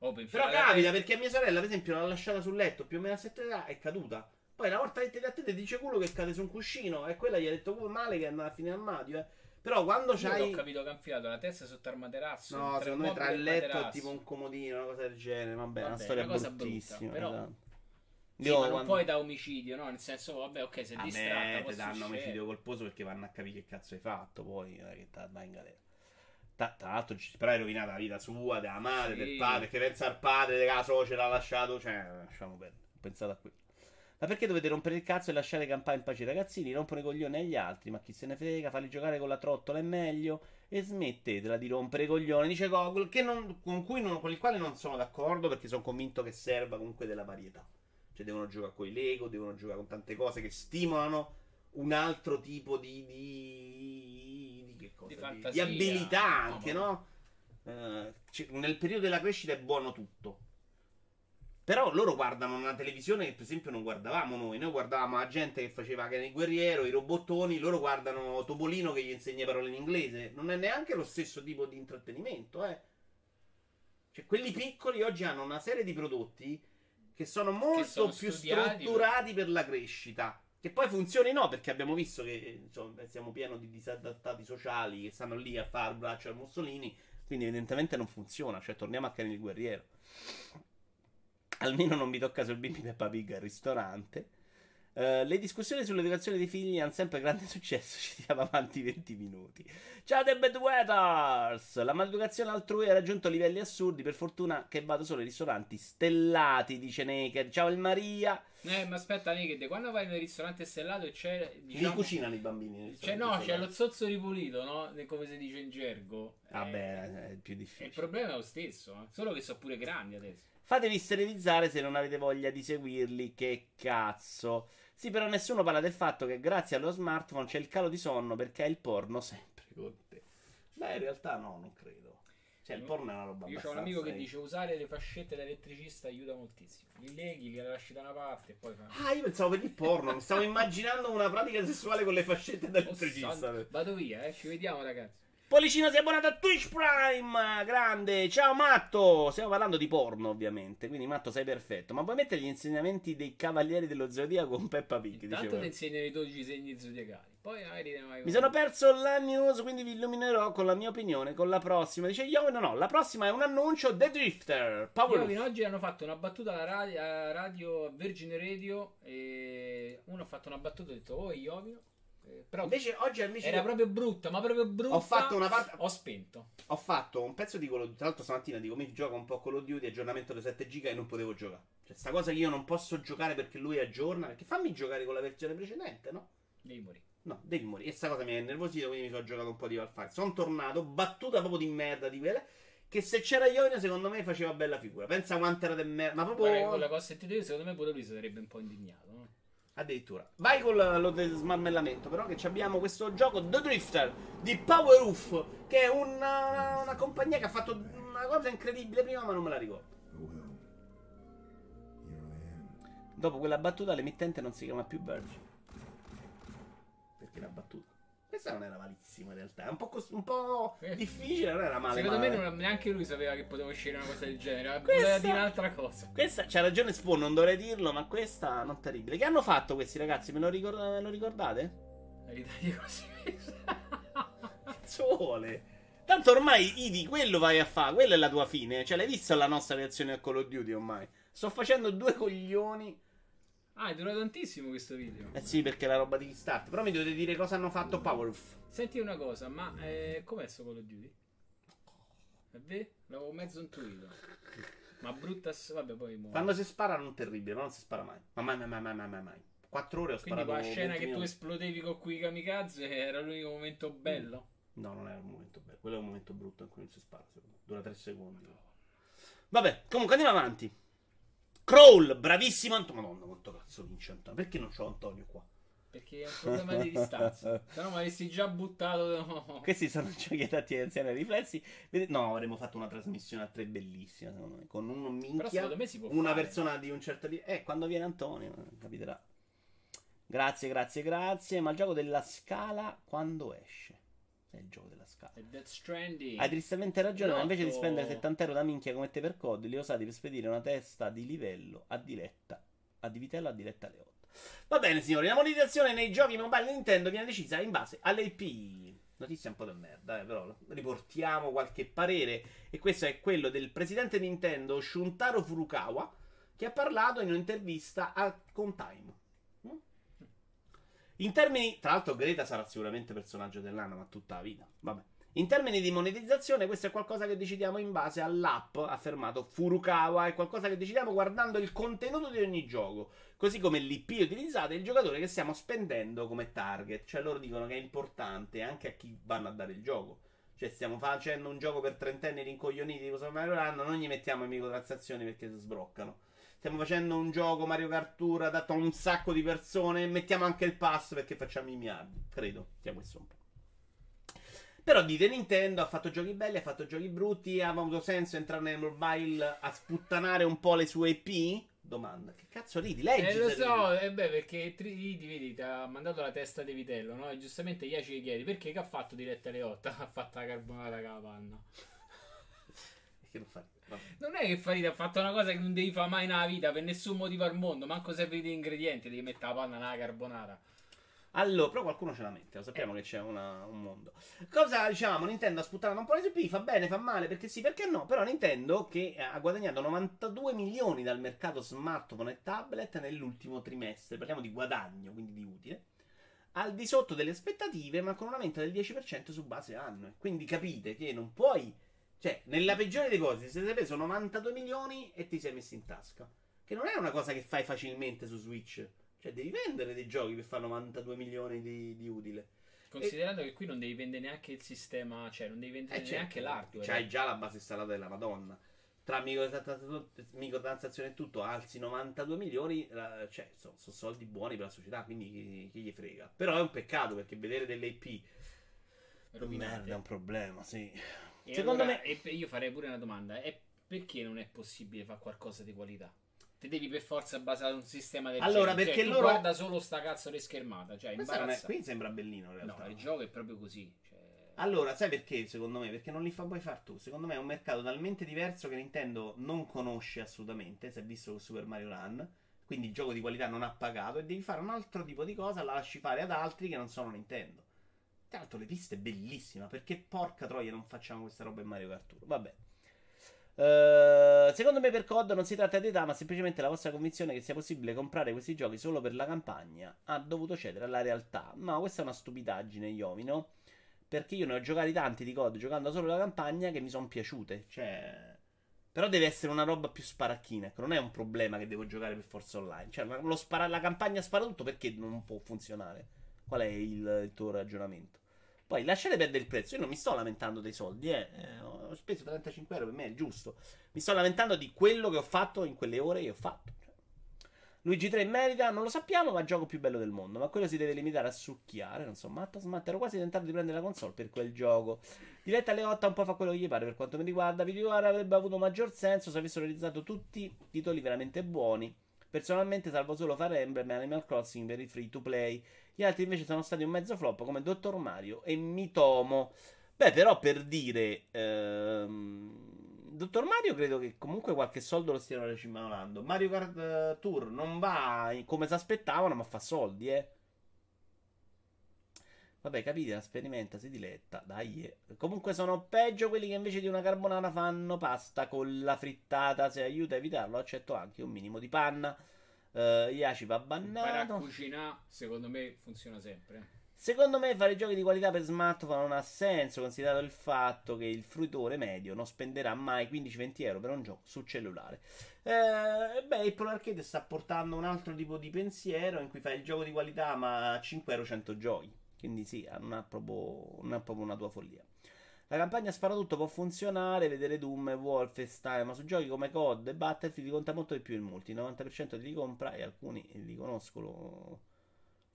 Oh, però capita, perché mia sorella, per esempio, l'ha lasciata sul letto più o meno a 7 età, è caduta. Poi la volta che ti te dice culo che cade su un cuscino, e quella gli ha detto culo male che è andata a finire al madio, Però quando c'hai... Io ho capito che ha infilato la testa sotto al materasso. No, secondo me tra il letto e tipo un comodino, una cosa del genere, vabbè, una storia bruttissima. Però... Sì, ma non puoi da omicidio, no? Nel senso, vabbè, ok, se è distratta può succedere. Danno omicidio colposo perché vanno a capire che cazzo hai fatto, poi che vai in galera. Tra l'altro, però hai rovinato la vita sua, della madre, del padre, perché pensa al padre, che la suocera l'ha lasciato, cioè, lasciamo perdere, pensate a quello. Ma perché dovete rompere il cazzo e lasciare campare in pace i ragazzini? Rompono i coglioni agli altri, ma chi se ne frega, farli giocare con la trottola è meglio e smettetela di rompere i coglioni, dice Gogul, con il quale non sono d'accordo perché sono convinto che serva comunque della varietà. Cioè devono giocare con i Lego, devono giocare con tante cose che stimolano un altro tipo di abilità anche, no? Nel periodo della crescita è buono tutto. Però loro guardano una televisione che per esempio non guardavamo noi. Noi guardavamo la gente che faceva che nel guerriero, i robottoni, loro guardano Topolino che gli insegna parole in inglese. Non è neanche lo stesso tipo di intrattenimento, Cioè quelli piccoli oggi hanno una serie di prodotti che sono molto più strutturati per la crescita. Che poi funzioni no, perché abbiamo visto che insomma, siamo pieni di disadattati sociali che stanno lì a fare il braccio al Mussolini, quindi evidentemente non funziona, cioè torniamo a Cane il guerriero. Almeno non mi tocca sul bimbi Peppa Pig al ristorante. Le discussioni sull'educazione dei figli hanno sempre grande successo, ci diamo avanti 20 minuti. Ciao The Bad Weathers! La maleducazione altrui ha raggiunto livelli assurdi, per fortuna che vado solo ai ristoranti stellati, dice Naked. Ciao il Maria! Ma aspetta Naked, quando vai nel ristorante stellato e c'è... Diciamo, li cucinano i bambini? Cioè, no, c'è lo zozzo ripulito, no? Come si dice in gergo. Vabbè, è più difficile. Il problema è lo stesso, solo che sono pure grandi adesso. Fatevi sterilizzare se non avete voglia di seguirli, che cazzo... Sì, però nessuno parla del fatto che grazie allo smartphone c'è il calo di sonno perché è il porno sempre con te. Beh, in realtà no, non credo. Cioè, il porno è una roba abbastanza... Io c'ho un amico che dice usare le fascette da elettricista aiuta moltissimo. Li leghi, li lasci da una parte e poi... Ah, io pensavo per il porno, mi stavo immaginando una pratica sessuale con le fascette da elettricista. Vado via, ci vediamo ragazzi. Pollicino si è abbonato a Twitch Prime, grande, ciao Matto, stiamo parlando di porno ovviamente, quindi Matto sei perfetto, ma puoi mettere gli insegnamenti dei Cavalieri dello Zodiaco con Peppa Pig? Intanto ti insegno i 12 segni zodiacali, poi magari ne vai. Mi sono perso la news, quindi vi illuminerò con la mia opinione, con la prossima, dice io no, la prossima è un annuncio, The Drifter, Paolo. Oggi hanno fatto una battuta alla radio Virgin Radio e uno ha fatto una battuta e ha detto oh Iovino. Però invece oggi amici era proprio brutta, ma proprio brutta. Ho fatto una parte, ho spento. Ho fatto un pezzo di Call of Duty. Tra l'altro stamattina dico mi gioca un po' Call of Duty, aggiornamento da 7 giga e non potevo giocare. Cioè sta cosa che io non posso giocare perché lui aggiorna, perché fammi giocare con la versione precedente, no? Devi morire. No, devi morire. E sta cosa mi ha innervosito, quindi mi sono giocato un po' di Valfire. Sono tornato, battuta proprio di merda di quelle che se c'era Ionio secondo me faceva bella figura. Pensa quanto era di merda, ma proprio guarda, con la cosa che ti dico, secondo me pure lui sarebbe un po' indignato, no? Addirittura. Vai con lo smarmellamento, però che abbiamo questo gioco The Drifter di Power Roof, che è una compagnia che ha fatto una cosa incredibile prima ma non me la ricordo. Dopo quella battuta l'emittente non si chiama più Virgin. Perché la battuta? Questa non era malissima in realtà, è un po' difficile, non era male. Secondo me non, neanche lui sapeva che poteva uscire una cosa del genere, voleva dire un'altra cosa. Questa c'ha ragione Spawn, non dovrei dirlo, ma questa non terribile. Che hanno fatto questi ragazzi? Me lo ricordate? La ritaglio così. Sole. Tanto ormai Idi, quello vai a fare, quella è la tua fine. Cioè l'hai vista la nostra reazione a Call of Duty ormai? Sto facendo due coglioni. Ah, è durato tantissimo questo video. Eh sì, perché è la roba di Kickstarter. Però mi dovete dire cosa hanno fatto Powerwolf. Senti una cosa, ma com'è sto Call of Duty? E beh, l'avevo mezzo intuito. Ma brutta. Vabbè, poi muore. Quando si spara non terribile, ma non si spara mai. Ma mai. 4 ore ho sparato. Quindi la scena che tu esplodevi con quei kamikaze era l'unico momento bello? No, non era un momento bello. Quello è un momento brutto in cui non si spara, secondo me. Dura 3 secondi. Vabbè, comunque andiamo avanti. Crawl, bravissimo Antonio. Madonna, quanto cazzo vince Antonio. Perché non c'ho Antonio qua? Perché è un problema di distanza. Se no mi avessi già buttato. No. Questi sono giochi adatti ad anziani ai riflessi. No, avremmo fatto una trasmissione a 3 bellissima, secondo me. Con uno minchia, una persona di un certo livello. Quando viene Antonio, capiterà. Grazie. Ma il gioco della scala quando esce? È il gioco della scala. Hai tristemente ragione, ma invece di spendere 70 euro da minchia come te per COD, li ho usati per spedire una testa di livello a Divitello a Diletta Leotta. Va bene signori, la monetizzazione nei giochi mobile Nintendo viene decisa in base alle IP. Notizia un po' da merda, però riportiamo qualche parere, e questo è quello del presidente Nintendo Shuntaro Furukawa, che ha parlato in un'intervista con Time. In termini, tra l'altro Greta sarà sicuramente personaggio dell'anno, ma tutta la vita, vabbè. In termini di monetizzazione questo è qualcosa che decidiamo in base all'app, ha affermato Furukawa, è qualcosa che decidiamo guardando il contenuto di ogni gioco, così come l'IP utilizzato e il giocatore che stiamo spendendo come target, cioè loro dicono che è importante anche a chi vanno a dare il gioco, cioè stiamo facendo un gioco per trentenni rincoglioniti, cosa vanno, non gli mettiamo microtransazioni perché si sbroccano. Stiamo facendo un gioco Mario Kart Tour adatto a un sacco di persone, mettiamo anche il pass perché facciamo i miliardi, credo sia questo un po'. Però dite, Nintendo ha fatto giochi belli, ha fatto giochi brutti, ha avuto senso entrare nel mobile a sputtanare un po' le sue IP? Domanda, che cazzo ridi? Leggi, lo so, beh, perché Ridi, vedi, ti ha mandato la testa di vitello, no? E giustamente Yashi gli chiede perché che ha fatto Diretta alle 8, ha fatto la carbonata con la panna. Perché non fai? No. Non è che Farida ha fatto una cosa che non devi fare mai nella vita per nessun motivo al mondo, manco se vedi gli ingredienti devi mettere la panna nella carbonara. Allora, però qualcuno ce la mette, lo sappiamo che c'è un mondo. Cosa diciamo? Nintendo ha sputtato un po' le SP, fa bene, fa male, perché sì, perché no? Però Nintendo, che ha guadagnato 92 milioni dal mercato smartphone e tablet nell'ultimo trimestre, parliamo di guadagno, quindi di utile, al di sotto delle aspettative, ma con un aumento del 10% su base annua. Quindi capite che non puoi... Cioè, nella peggiore dei cose, se sei preso 92 milioni e ti sei messo in tasca. Che non è una cosa che fai facilmente su Switch. Cioè, devi vendere dei giochi per fare 92 milioni di utile. Considerando che qui non devi vendere neanche il sistema, cioè non devi vendere neanche l'hardware. C'hai già la base installata della Madonna. Tra microtransazioni e tutto, alzi 92 milioni, cioè, sono soldi buoni per la società, quindi chi gli frega. Però è un peccato, perché vedere delle IP... Merda, è un problema, sì... E secondo allora, me io farei pure una domanda, è perché non è possibile fare qualcosa di qualità? Te devi per forza basare un sistema del allora, genere, perché cioè, loro... guarda solo sta cazzo di schermata, cioè, imbarazza... Qui sembra bellino in realtà. No, il gioco è proprio così, cioè... Allora, sai perché secondo me? Perché non li fa mai far tu. Secondo me è un mercato talmente diverso che Nintendo non conosce assolutamente. Si è visto con Super Mario Run. Quindi il gioco di qualità non ha pagato e devi fare un altro tipo di cosa, la lasci fare ad altri che non sono Nintendo. Tra l'altro le piste è bellissima, perché porca troia non facciamo questa roba in Mario Kart 1. Vabbè. Secondo me per COD non si tratta di età, ma semplicemente la vostra convinzione che sia possibile comprare questi giochi solo per la campagna ha dovuto cedere alla realtà. Ma questa è una stupidaggine, Iovino, perché io ne ho giocati tanti di COD giocando solo la campagna che mi sono piaciute. Cioè... però deve essere una roba più sparacchina, non è un problema che devo giocare per forza online. Cioè, la campagna spara tutto, perché non può funzionare? Qual è il tuo ragionamento? Poi lasciate perdere il prezzo, io non mi sto lamentando dei soldi, ho speso 35 euro, per me è giusto. Mi sto lamentando di quello che ho fatto in quelle ore che ho fatto. Luigi 3 merita, non lo sappiamo, ma gioco più bello del mondo. Ma quello si deve limitare a succhiare, non so, matta smatta. Ero quasi tentato di prendere la console per quel gioco. Diretta alle 8 un po' fa quello che gli pare per quanto mi riguarda. Vito Uvara avrebbe avuto maggior senso se avessero realizzato tutti titoli veramente buoni. Personalmente salvo solo Fire Emblem e Animal Crossing per i free to play. Gli altri invece sono stati un mezzo flop come Dottor Mario e Mitomo. Beh, però per dire... Dottor Mario credo che comunque qualche soldo lo stiano recimalando. Mario Kart Tour non va come si aspettavano, ma fa soldi, eh. Vabbè, capite, la sperimenta, si diletta, dai, eh. Comunque sono peggio quelli che invece di una carbonara fanno pasta con la frittata. Se aiuta a evitarlo accetto anche un minimo di panna. Yashi va bannato. Imparare a cucinare, secondo me, funziona sempre. Secondo me fare giochi di qualità per smartphone non ha senso, considerato il fatto che il fruitore medio non spenderà mai 15-20 euro per un gioco su cellulare. Beh, Apple Arcade sta portando un altro tipo di pensiero in cui fai il gioco di qualità ma a 5 euro 100 giochi. Quindi sì, non è proprio una tua follia. La campagna sparatutto può funzionare, vedere Doom e Wolfenstein, ma su giochi come COD e Battlefield conta molto di più il multi. Il 90% li compra e alcuni li conoscono.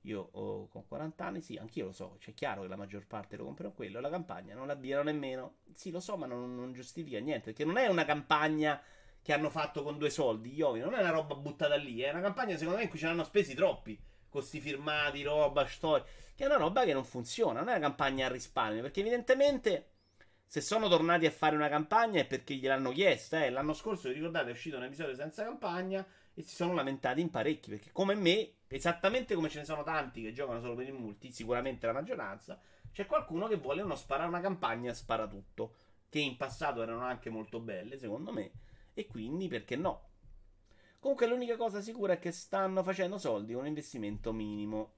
Io con 40 anni, sì, anch'io lo so, cioè è chiaro che la maggior parte lo comprano quello, la campagna non la dirò nemmeno, sì lo so, ma non giustifica niente, perché non è una campagna che hanno fatto con due soldi, Iovi, non è una roba buttata lì, è una campagna secondo me in cui ce l'hanno spesi troppi, con sti firmati, roba, storia, che è una roba che non funziona, non è una campagna a risparmio, perché evidentemente se sono tornati a fare una campagna è perché gliel'hanno chiesta, eh. L'anno scorso, vi ricordate, è uscito un episodio senza campagna, e si sono lamentati in parecchi, perché come me, esattamente come ce ne sono tanti che giocano solo per il multi, sicuramente la maggioranza, c'è qualcuno che vuole una campagna sparatutto, che in passato erano anche molto belle secondo me, e quindi perché no? Comunque l'unica cosa sicura è che stanno facendo soldi con un investimento minimo.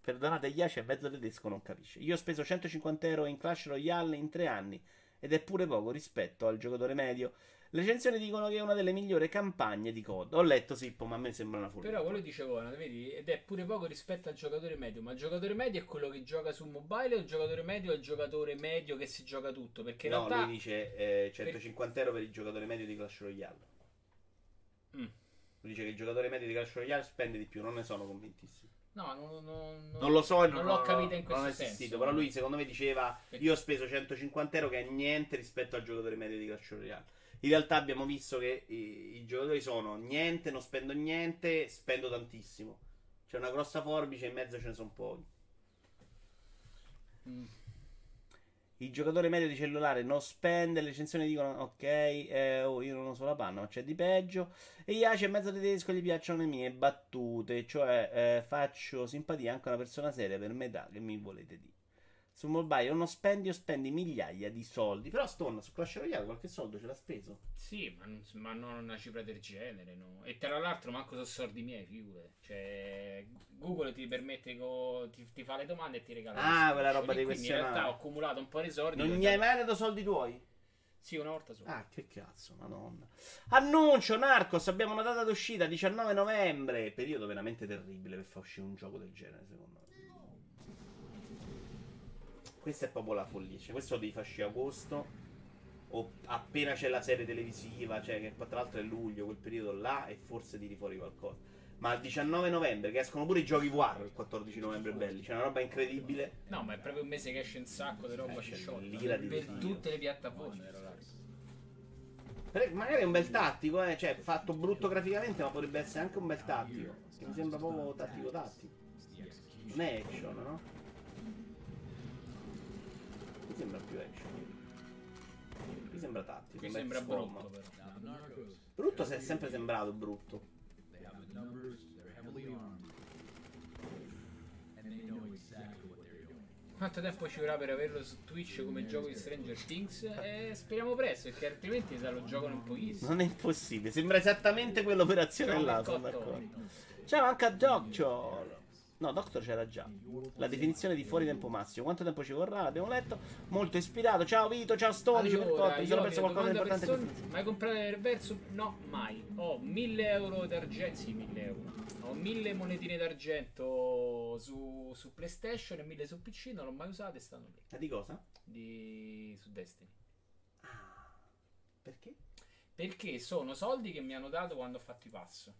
Perdonate, Yashi è mezzo tedesco, non capisce. Io ho speso 150 euro in Clash Royale in 3 anni, ed è pure poco rispetto al giocatore medio. Le recensioni dicono che è una delle migliori campagne di COD. Ho letto Sippo, ma a me sembra una follia. Però quello dice buona, vedi? Ed è pure poco rispetto al giocatore medio. Ma il giocatore medio è quello che gioca su mobile, o il giocatore medio è il giocatore medio che si gioca tutto? Perché in realtà... lui dice 150 euro per il giocatore medio di Clash Royale. Lui dice che il giocatore medio di Clash Royale spende di più. Non ne sono convintissimo. No, non lo so, non l'ho capito in questo senso. Però lui secondo me diceva: io ho speso 150 euro, che è niente rispetto al giocatore medio di Clash Royale. In realtà abbiamo visto che i giocatori sono niente, non spendo niente, spendo tantissimo. C'è una grossa forbice, in mezzo ce ne sono pochi. Il giocatore medio di cellulare non spende, le recensioni dicono ok, io non uso la panna, ma c'è di peggio. E Iaci è mezzo tedesco, gli piacciono le mie battute, cioè faccio simpatia anche a una persona seria per metà, che mi volete dire. Su mobile o non spendi o spendi migliaia di soldi. Però Stone su Clash Royale qualche soldo ce l'ha speso. Sì, ma non una cifra del genere, no. E tra l'altro manco sono soldi miei, figure. Cioè Google ti permette, ti fa le domande e ti regala. Ah, quella roba dei questionari. In realtà ho accumulato un po' di soldi. Non mi hai mai dato soldi tuoi? Sì, una volta solo. Ah, che cazzo, madonna. Annuncio, Narcos, abbiamo una data d'uscita, 19 novembre. Periodo veramente terribile per far uscire un gioco del genere, secondo me. Questa è proprio la follia, cioè, questo lo devi fare a agosto, o appena c'è la serie televisiva, cioè che tra l'altro è luglio, quel periodo là, e forse tiri fuori qualcosa. Ma il 19 novembre, che escono pure i giochi War il 14 novembre belli, c'è una roba incredibile. No, ma è proprio un mese che esce un sacco di roba, ci scioglie, per tutte le piattaforme. Magari è un bel tattico, cioè fatto brutto graficamente, ma potrebbe essere anche un bel tattico, che mi sembra proprio tattico. Non è action, no? Mi sembra più action. Mi sembra tattico. Mi sembra brutto. Brutto se è sempre sembrato brutto. Quanto tempo ci vorrà per averlo su Twitch come gioco di Stranger Things? Speriamo presto, perché altrimenti se lo giocano in pochissimo. Non è impossibile, sembra esattamente quell'operazione là. Sono d'accordo. Ciao anche a Doctor. No, Doctor c'era già. La definizione di fuori tempo massimo. Quanto tempo ci vorrà? L'abbiamo letto. Molto ispirato. Ciao Vito, ciao Stonici. Allora, mi sono perso qualcosa di importante. Mai comprato il verso? No, mai. Ho 1000 euro d'argento. Sì, 1000 euro. Ho 1000 monetine d'argento su PlayStation e 1000 su PC. Non l'ho mai usato e stanno lì. Ma di cosa? Su Destiny. Ah, perché? Perché sono soldi che mi hanno dato quando ho fatto i pass.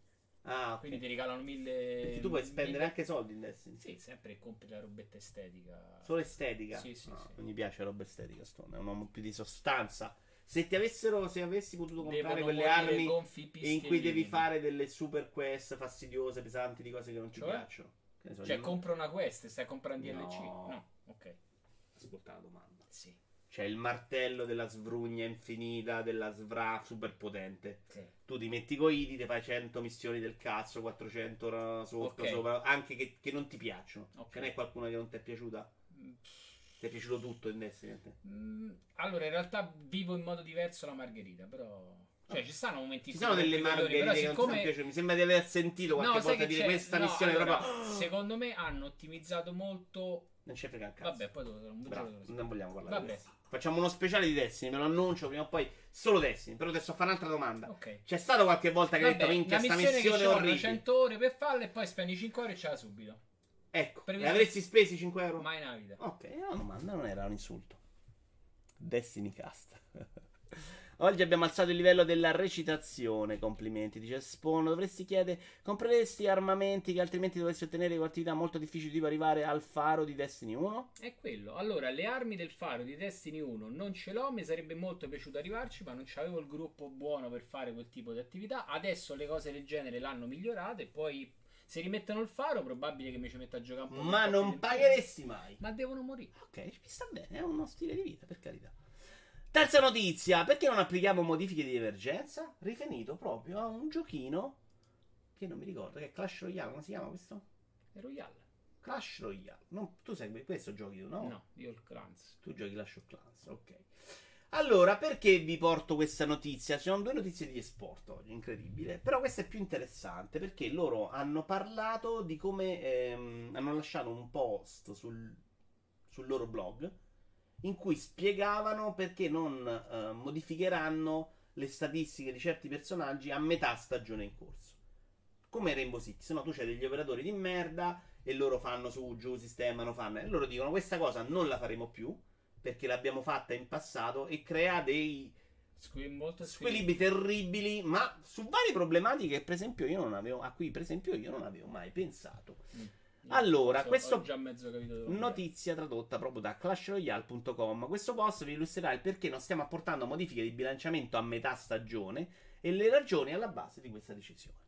Ah, quindi okay, ti regalano 1000. Perché tu puoi spendere 1000... anche soldi in Destiny. Sì, sempre compri la robetta estetica. Solo estetica? Sì, sì, no, sì. Non gli piace la roba estetica, Stone. È un uomo più di sostanza. Se ti avessero, se avessi potuto comprare quelle armi in cui devi fare delle super quest fastidiose, pesanti, di cose che non ci piacciono. Cioè, compro una quest, stai comprando DLC? No, ok. Ascolta la domanda. Sì. C'è il martello della svrugna infinita, della svra super potente. Sì. Tu ti metti coidi, ti fai 100 missioni del cazzo, 400 sotto, okay, sopra, anche che non ti piacciono. Okay. Ce n'è qualcuna che non ti è piaciuta? Ti è piaciuto tutto in Destiny? Allora, in realtà vivo in modo diverso la margherita, però... Cioè, ci stanno momenti in cui... Ci sono delle margherite che non mi piacciono. Mi sembra di aver sentito qualche volta dire questa missione allora, proprio... Secondo me hanno ottimizzato molto... Non c'è frega il cazzo. Vabbè, poi non vogliamo parlare. Vabbè. Facciamo uno speciale di Destiny, ve lo annuncio prima o poi. Solo Destiny, però adesso fare un'altra domanda. Okay. C'è stato qualche volta che hai detto minchia sta missione orribile. 100 ore per farla e poi spendi 5 ore e ce l'ha subito. Ecco, e avresti spesi 5 euro? Mai nella vita. Ok, la domanda non era un insulto. Destiny cast. Oggi abbiamo alzato il livello della recitazione, complimenti, dice Spawn. Dovresti chiedere, compreresti armamenti che altrimenti dovresti ottenere con attività molto difficili tipo arrivare al faro di Destiny 1? È quello, allora le armi del faro di Destiny 1 non ce l'ho, mi sarebbe molto piaciuto arrivarci ma non c'avevo il gruppo buono per fare quel tipo di attività, adesso le cose del genere l'hanno migliorate e poi... Se rimettono il faro, probabile che mi ci metta a giocare un po'. Ma non pagheresti mai. Ma devono morire. Ok, mi sta bene, è uno stile di vita, per carità. Terza notizia, perché non applichiamo modifiche di emergenza? Riferito proprio a un giochino che non mi ricordo, che è Clash Royale, come si chiama questo? Royale. Clash Royale. Non, tu segui questo, giochi tu, no? No, io il Clans. Tu giochi Clash of Clans, ok. Allora, perché vi porto questa notizia? Ci sono due notizie di esport oggi, incredibile. Però questa è più interessante perché loro hanno parlato di come hanno lasciato un post sul loro blog in cui spiegavano perché non modificheranno le statistiche di certi personaggi a metà stagione in corso. Come Rainbow Six, no? Tu c'hai degli operatori di merda e loro fanno su, giù, sistemano, fanno. E loro dicono questa cosa non la faremo più, perché l'abbiamo fatta in passato e crea dei squilibri terribili, ma su varie problematiche per esempio io non avevo, a cui per esempio io non avevo mai pensato. Allora, questo già mezzo capito notizia tradotta proprio da clashroyale.com. Questo post vi illustrerà il perché non stiamo apportando modifiche di bilanciamento a metà stagione e le ragioni alla base di questa decisione.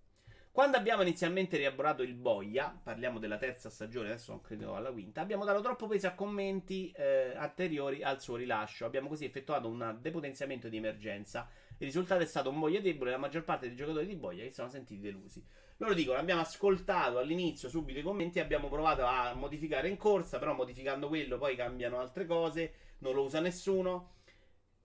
Quando abbiamo inizialmente rielaborato il boia, parliamo della terza stagione, adesso non credo alla quinta, abbiamo dato troppo peso a commenti anteriori al suo rilascio. Abbiamo così effettuato un depotenziamento di emergenza. Il risultato è stato un boia debole e la maggior parte dei giocatori di boia che si sono sentiti delusi. Loro dicono, abbiamo ascoltato all'inizio subito i commenti, abbiamo provato a modificare in corsa, però modificando quello poi cambiano altre cose, non lo usa nessuno.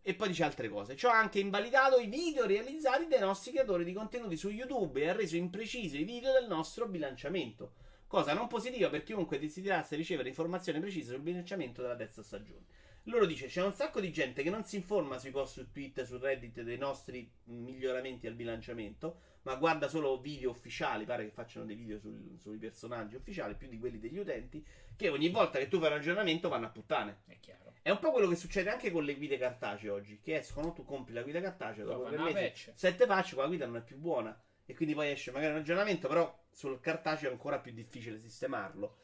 E poi dice altre cose. Ciò ha anche invalidato i video realizzati dai nostri creatori di contenuti su YouTube e ha reso impreciso i video del nostro bilanciamento, cosa non positiva per chiunque desiderasse ricevere informazioni precise sul bilanciamento della terza stagione. Loro dice c'è un sacco di gente che non si informa sui post su Twitter, su Reddit dei nostri miglioramenti al bilanciamento, ma guarda solo video ufficiali, pare che facciano dei video sui personaggi ufficiali più di quelli degli utenti, che ogni volta che tu fai un aggiornamento vanno a puttane. È chiaro. È un po' quello che succede anche con le guide cartacee oggi, che escono, tu compri la guida cartacea, dopo 3 mesi, 7 patch, la guida non è più buona, e quindi poi esce magari un aggiornamento, però sul cartaceo è ancora più difficile sistemarlo.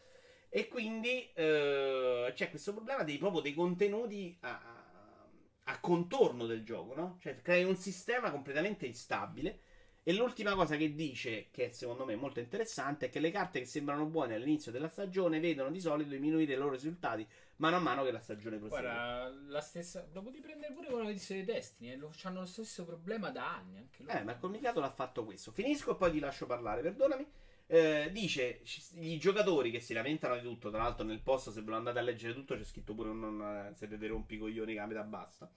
E quindi c'è questo problema proprio dei contenuti a contorno del gioco, no? Cioè crei un sistema completamente instabile E l'ultima cosa che dice, che secondo me è molto interessante, è che le carte che sembrano buone all'inizio della stagione vedono di solito diminuire i loro risultati mano a mano che la stagione prosegue. Guarda, la stessa... Dopo di prendere pure quello che dice Destiny, hanno lo stesso problema da anni anche loro. Ma il comitato l'ha fatto questo. Finisco e poi ti lascio parlare, perdonami. Dice, i giocatori che si lamentano di tutto, tra l'altro nel post, se ve lo andate a leggere tutto, c'è scritto pure non siete dei rompicoglioni, capita, basta.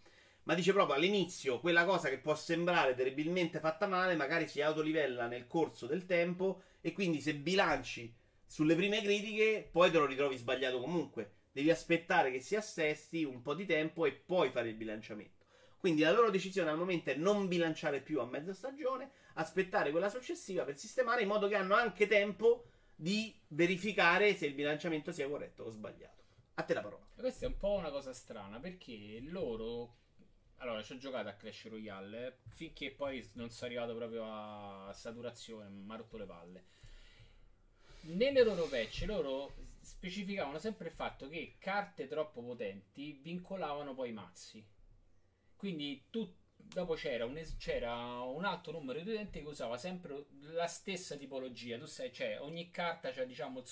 Ma dice proprio all'inizio quella cosa che può sembrare terribilmente fatta male magari si autolivella nel corso del tempo, e quindi se bilanci sulle prime critiche poi te lo ritrovi sbagliato comunque. Devi aspettare che si assesti un po' di tempo e poi fare il bilanciamento. Quindi la loro decisione al momento è non bilanciare più a mezza stagione, aspettare quella successiva per sistemare, in modo che hanno anche tempo di verificare se il bilanciamento sia corretto o sbagliato. A te la parola. Questa è un po' una cosa strana, perché loro... Allora, ci ho giocato a Clash Royale finché poi non sono arrivato proprio a saturazione, mi ha rotto le palle. Nelle loro patch loro specificavano sempre il fatto che carte troppo potenti vincolavano poi i mazzi. Quindi dopo c'era un alto numero di utenti che usava sempre la stessa tipologia. Tu sai, cioè, ogni carta c'ha, diciamo,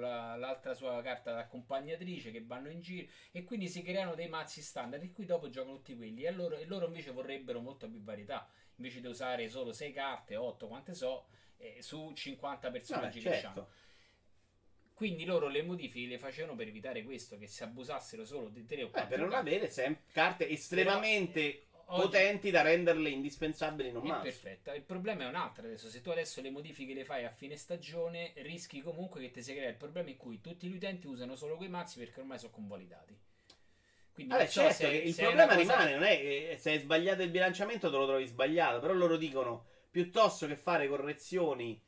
l'altra sua carta d'accompagnatrice che vanno in giro, e quindi si creano dei mazzi standard in cui dopo giocano tutti quelli, e loro invece vorrebbero molta più varietà, invece di usare solo 6 carte, 8, quante so, su 50 personaggi che hanno. Quindi loro le modifiche le facevano per evitare questo, che si abusassero solo di 3 o 4 per non avere carte estremamente... potenti da renderle indispensabili in un mazzo. Perfetta. Il problema è un altro adesso. Se tu adesso le modifiche le fai a fine stagione, rischi comunque che ti si crea il problema in cui tutti gli utenti usano solo quei mazzi perché ormai sono convalidati. Quindi il problema rimane, non è che se hai sbagliato il bilanciamento te lo trovi sbagliato, però loro dicono piuttosto che fare correzioni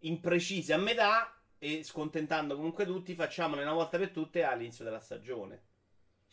imprecise a metà e scontentando comunque tutti, facciamole una volta per tutte all'inizio della stagione.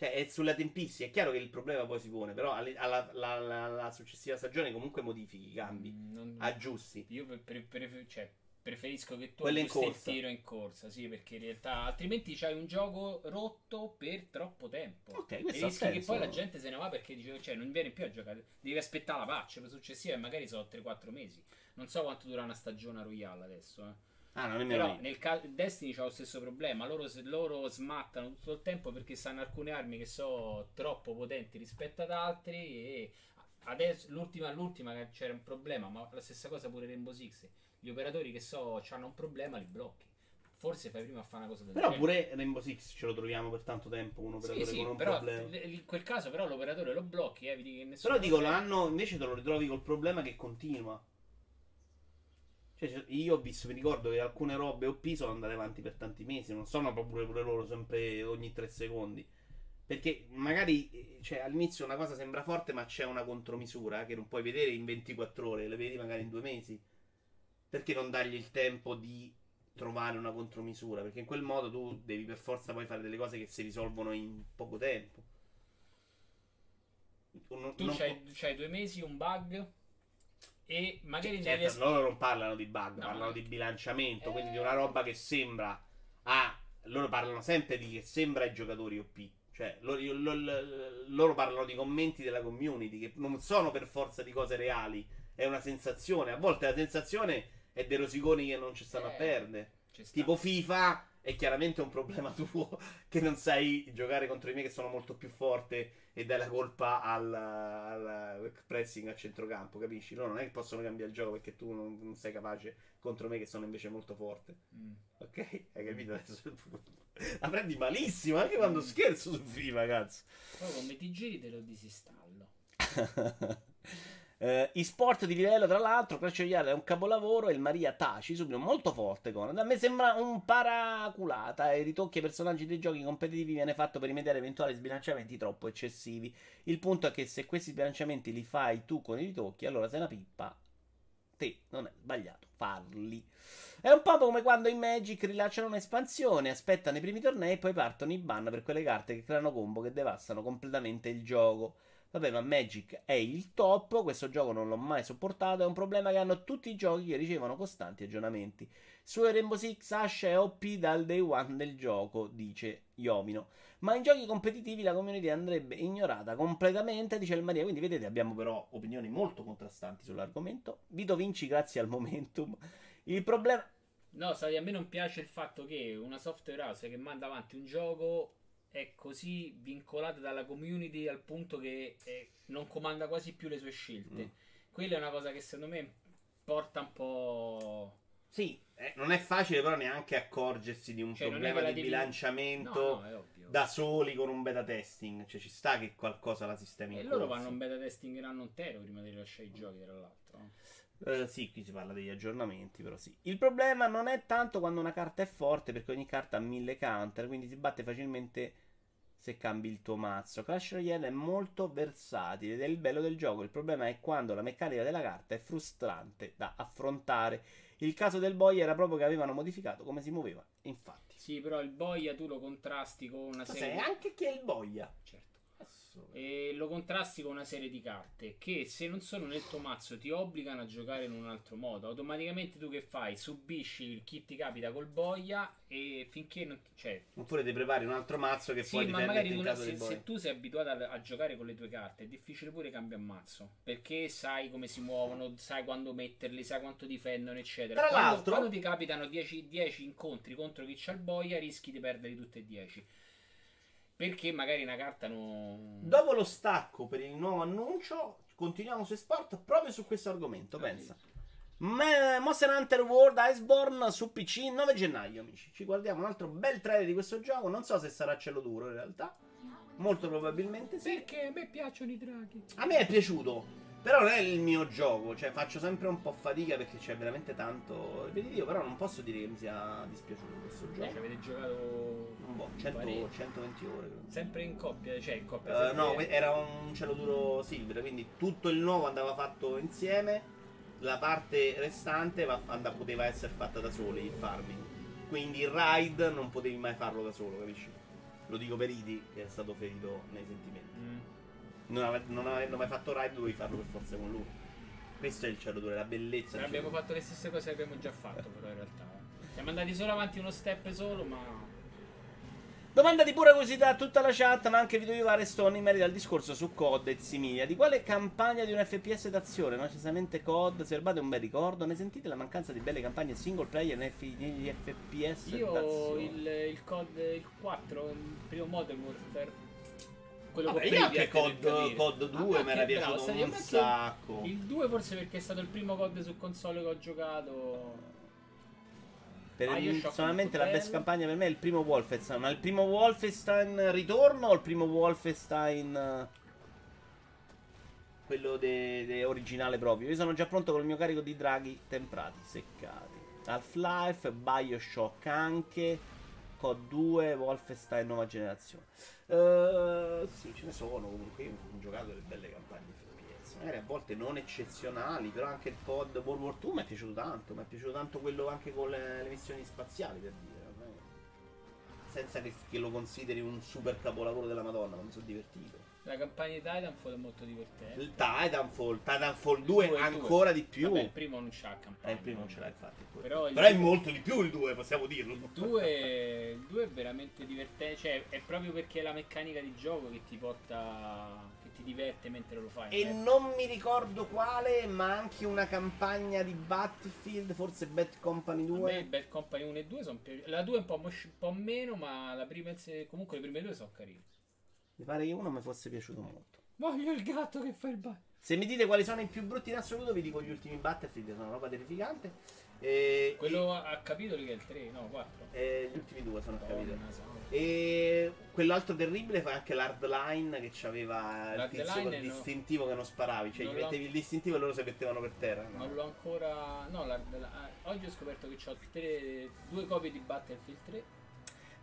Cioè, è sulla tempistica. È chiaro che il problema poi si pone, però alla successiva stagione comunque modifichi, cambi, aggiusti. Io preferisco che tu aggiusti il tiro in corsa, sì, perché in realtà altrimenti c'hai un gioco rotto per troppo tempo. Okay, e rischi che poi la gente se ne va perché dice, cioè, non viene più a giocare, devi aspettare la patch successiva e magari sono 3-4 mesi. Non so quanto dura una stagione Royale adesso, però nel caso Destiny c'ha lo stesso problema. Loro smattano tutto il tempo perché sanno alcune armi che sono troppo potenti rispetto ad altri, e adesso l'ultima c'era un problema, ma la stessa cosa pure Rainbow Six. Gli operatori che hanno un problema li blocchi. Forse fai prima a fare una cosa del genere. Però pure Rainbow Six ce lo troviamo per tanto tempo un operatore con un problema. In quel caso però l'operatore lo blocchi, eviti che nessuno... Però dico, l'anno invece te lo ritrovi col problema che continua. Cioè, io ho visto, mi ricordo che alcune robe OP sono andate avanti per tanti mesi, non sono proprio pure loro sempre ogni 3 secondi, perché magari, cioè, all'inizio una cosa sembra forte ma c'è una contromisura che non puoi vedere in 24 ore, la vedi magari in 2 mesi. Perché non dargli il tempo di trovare una contromisura? Perché in quel modo tu devi per forza poi fare delle cose che si risolvono in poco tempo. Tu c'hai 2 mesi un bug e magari loro non parlano di bug, parlano di bilanciamento, quindi di una roba che sembra loro parlano sempre di che sembra ai giocatori OP, cioè loro parlano di commenti della community che non sono per forza di cose reali, è una sensazione. A volte la sensazione è dei rosiconi che non ci stanno a perdere, tipo FIFA è chiaramente un problema tuo che non sai giocare contro i miei che sono molto più forte, e dai la colpa al pressing a centrocampo, capisci? Loro non è che possono cambiare il gioco perché tu non sei capace contro me che sono invece molto forte. Ok? Hai capito adesso? La prendi malissimo anche quando scherzo su FIFA, cazzo. Poi come ti giri te lo disinstallo. E-sport di livello, tra l'altro Clash Royale è un capolavoro e il Maria taci subito molto forte. Con a me sembra un paraculata, e ritocchi ai personaggi dei giochi competitivi viene fatto per rimediare eventuali sbilanciamenti troppo eccessivi. Il punto è che se questi sbilanciamenti li fai tu con i ritocchi, allora sei una pippa, te non è sbagliato farli. È un po' come quando in Magic rilasciano un'espansione, aspettano i primi tornei e poi partono i ban per quelle carte che creano combo che devastano completamente il gioco. Vabbè, ma Magic è il top, questo gioco non l'ho mai sopportato, è un problema che hanno tutti i giochi che ricevono costanti aggiornamenti. Su Rainbow Six Ash è OP dal day one del gioco, dice Iovino. Ma in giochi competitivi la community andrebbe ignorata completamente, dice il Maria. Quindi vedete, abbiamo però opinioni molto contrastanti sull'argomento. Vito Vinci, grazie al momentum. Il problema... No, sai, a me non piace il fatto che una software house che manda avanti un gioco è così vincolata dalla community al punto che non comanda quasi più le sue scelte. Quella è una cosa che secondo me porta un po'... Sì, non è facile però neanche accorgersi di un problema di bilanciamento da soli con un beta testing. Cioè ci sta che qualcosa la sistemi. E loro fanno un beta testing in anno intero prima di rilasciare i giochi, tra l'altro. Sì, qui si parla degli aggiornamenti, però sì. Il problema non è tanto quando una carta è forte, perché ogni carta ha 1000 counter, quindi si batte facilmente se cambi il tuo mazzo. Clash Royale è molto versatile ed è il bello del gioco. Il problema è quando la meccanica della carta è frustrante da affrontare. Il caso del boia era proprio che avevano modificato come si muoveva, infatti. Sì, però il boia tu lo contrasti con una serie... Ma sai anche chi è il boia? Certo. E lo contrasti con una serie di carte che se non sono nel tuo mazzo ti obbligano a giocare in un altro modo. Automaticamente tu che fai? Subisci chi ti capita col boia e finché non... Cioè, oppure ti prepari un altro mazzo che poi dipende in caso di boia. Se tu sei abituato a giocare con le tue carte è difficile pure cambiare mazzo, perché sai come si muovono, sai quando metterli, sai quanto difendono eccetera. Tra l'altro quando ti capitano 10 incontri contro chi c'ha il boia rischi di perdere tutte e 10, perché magari una carta non... Dopo lo stacco per il nuovo annuncio, continuiamo su Esport proprio su questo argomento, pensa. Monster Hunter World Iceborne su PC 9 gennaio, amici. Ci guardiamo un altro bel trailer di questo gioco, non so se sarà cielo duro in realtà. Molto probabilmente sì. Perché a me piacciono i draghi. A me è piaciuto, però non è il mio gioco, cioè faccio sempre un po' fatica perché c'è veramente tanto ripetitivo, però non posso dire che mi sia dispiaciuto questo gioco. Ci avete giocato... 120 ore credo. Sempre in coppia, cioè in coppia no, era un cielo duro silver, quindi tutto il nuovo andava fatto insieme, la parte restante poteva essere fatta da soli, il farming, quindi il raid non potevi mai farlo da solo, capisci? Lo dico per Idi che è stato ferito nei sentimenti. Non avendo mai fatto raid dovevi farlo per forza con lui. Questo è il cielo duro, la bellezza. No, abbiamo fatto le stesse cose che abbiamo già fatto però in realtà siamo andati solo avanti uno step solo, ma... Domanda di pura curiosità a tutta la chat, ma anche Vito Uvara e Stone in merito al discorso su COD e similia. Di quale campagna di un FPS d'azione, non necessariamente COD, se erbate un bel ricordo? Ne sentite la mancanza di belle campagne single player negli FPS d'azione? Io il COD, il 4, il primo Modern Warfare. Quello che anche COD 2 mi era piaciuto un sacco. Il 2 forse perché è stato il primo COD su console che ho giocato. Personalmente la best campagna per me è il primo Wolfenstein. Ma il primo Wolfenstein Ritorno o il primo Wolfenstein quello originale proprio? Io sono già pronto con il mio carico di draghi temprati, seccati. Half-Life, Bioshock anche, COD 2, Wolfenstein nuova generazione. Sì, ce ne sono comunque. Io ho giocato delle belle campagne FPS, magari a volte non eccezionali, però anche il COD World War 2 mi è piaciuto tanto. Mi è piaciuto tanto quello anche con le missioni spaziali, per dire, senza che lo consideri un super capolavoro della Madonna, ma mi sono divertito. La campagna di Titanfall è molto divertente. Il Titanfall 2 ancora di più. Vabbè, il primo non c'ha campagna. Il primo non ce l'ha infatti. Però è molto di più il 2, possiamo dirlo. Il 2 è veramente divertente, cioè è proprio perché è la meccanica di gioco che ti porta... ti diverte mentre lo fai. E non mi ricordo quale, ma anche una campagna di Battlefield, forse Bad Company 2. A me Bad Company 1 e 2 sono più... La 2 è un po' meno, ma la prima comunque le prime due sono carine. Mi pare che uno mi fosse piaciuto molto. Voglio il gatto che fa il bagno. Se mi dite quali sono i più brutti in assoluto, vi dico gli ultimi Battlefield, sono una roba terrificante. Quello a capitoli che è il 3, no 4. Gli ultimi due sono a capitoli. E quell'altro terribile fa anche l'hardline, che c'aveva il tizio col distintivo che non sparavi, cioè gli mettevi il distintivo e loro si mettevano per terra. No? Non l'ho ancora... No, oggi ho scoperto che ho due copie di Battlefield 3.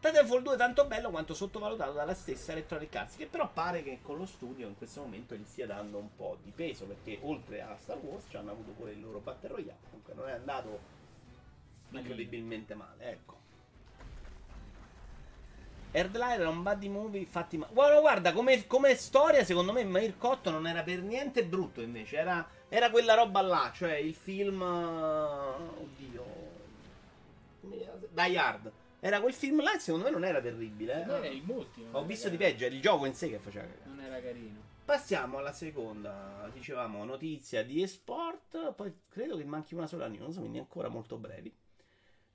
Titanfall 2 è tanto bello quanto sottovalutato dalla stessa Electronic Arts, che però pare che con lo studio in questo momento gli stia dando un po' di peso, perché oltre a Star Wars ci hanno avuto pure il loro Battle Royale, comunque non è andato incredibilmente male, ecco. Hardline era un buddy movie fatti male. Guarda, come storia secondo me Mircotto non era per niente brutto, invece era quella roba là, cioè il film, oddio, Die Hard. Era quel film là, secondo me non era terribile. Era il multimo. Ho visto di peggio, era il gioco in sé che faceva cagare. Non era carino. Passiamo alla seconda, dicevamo, notizia di esport, poi credo che manchi una sola news, quindi ancora molto brevi.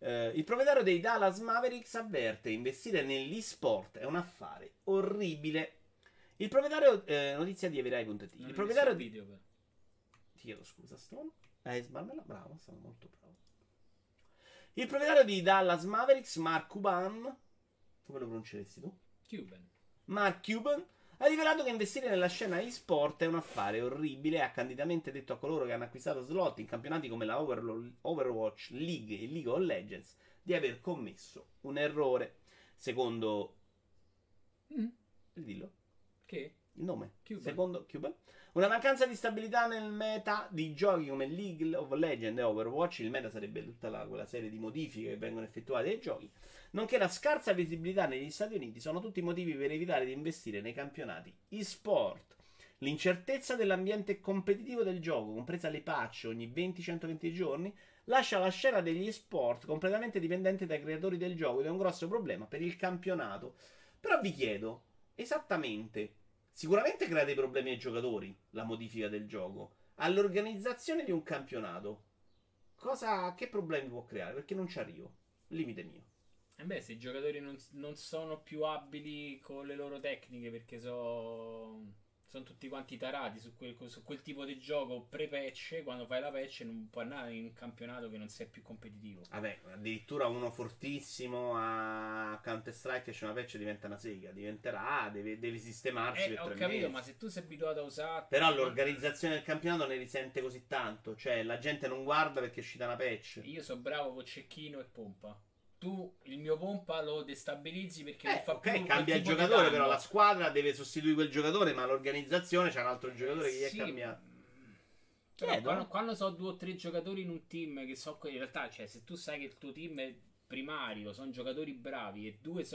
Il proprietario dei Dallas Mavericks avverte: investire nell'esport è un affare orribile. Il proprietario, notizia di Everai.it. Il proprietario di video, ti chiedo scusa, Stone. Bravo, sono molto bravo. Il proprietario di Dallas Mavericks, Mark Cuban, come lo pronunceresti tu? Cuban. Mark Cuban ha rivelato che investire nella scena e-sport è un affare orribile e ha candidamente detto a coloro che hanno acquistato slot in campionati come la Overwatch League e League of Legends di aver commesso un errore. Secondo... Dillo. Che? Il nome. Cuban. Secondo Cuban. Una mancanza di stabilità nel meta di giochi come League of Legends e Overwatch. Il meta sarebbe tutta quella serie di modifiche che vengono effettuate ai giochi, nonché la scarsa visibilità negli Stati Uniti sono tutti motivi per evitare di investire nei campionati e-sport. L'incertezza dell'ambiente competitivo del gioco, compresa le patch ogni 20-120 giorni, lascia la scena degli e-sport completamente dipendente dai creatori del gioco ed è un grosso problema per il campionato. Però vi chiedo, esattamente... Sicuramente crea dei problemi ai giocatori la modifica del gioco. All'organizzazione di un campionato, che problemi può creare? Perché non ci arrivo, limite mio. E beh, se i giocatori non sono più abili con le loro tecniche, perché sono tutti quanti tarati su quel tipo di gioco pre-patch, quando fai la patch non puoi andare in un campionato che non sia più competitivo. Vabbè, addirittura uno fortissimo a Counter Strike, c'è una patch, diventa una sega, diventerà, devi sistemarsi per 3 mesi. Ho capito, ma se tu sei abituato a usare... Però l'organizzazione del campionato ne risente così tanto, cioè la gente non guarda perché è uscita una patch. Io sono bravo con cecchino e pompa. Tu il mio pompa lo destabilizzi perché non fa più. Cambia il giocatore, però la squadra deve sostituire quel giocatore, ma l'organizzazione c'è un altro giocatore che gli è cambiato. Però quando so 2 o 3 giocatori in un team che so, in realtà, cioè, se tu sai che il tuo team è primario, sono giocatori bravi e 2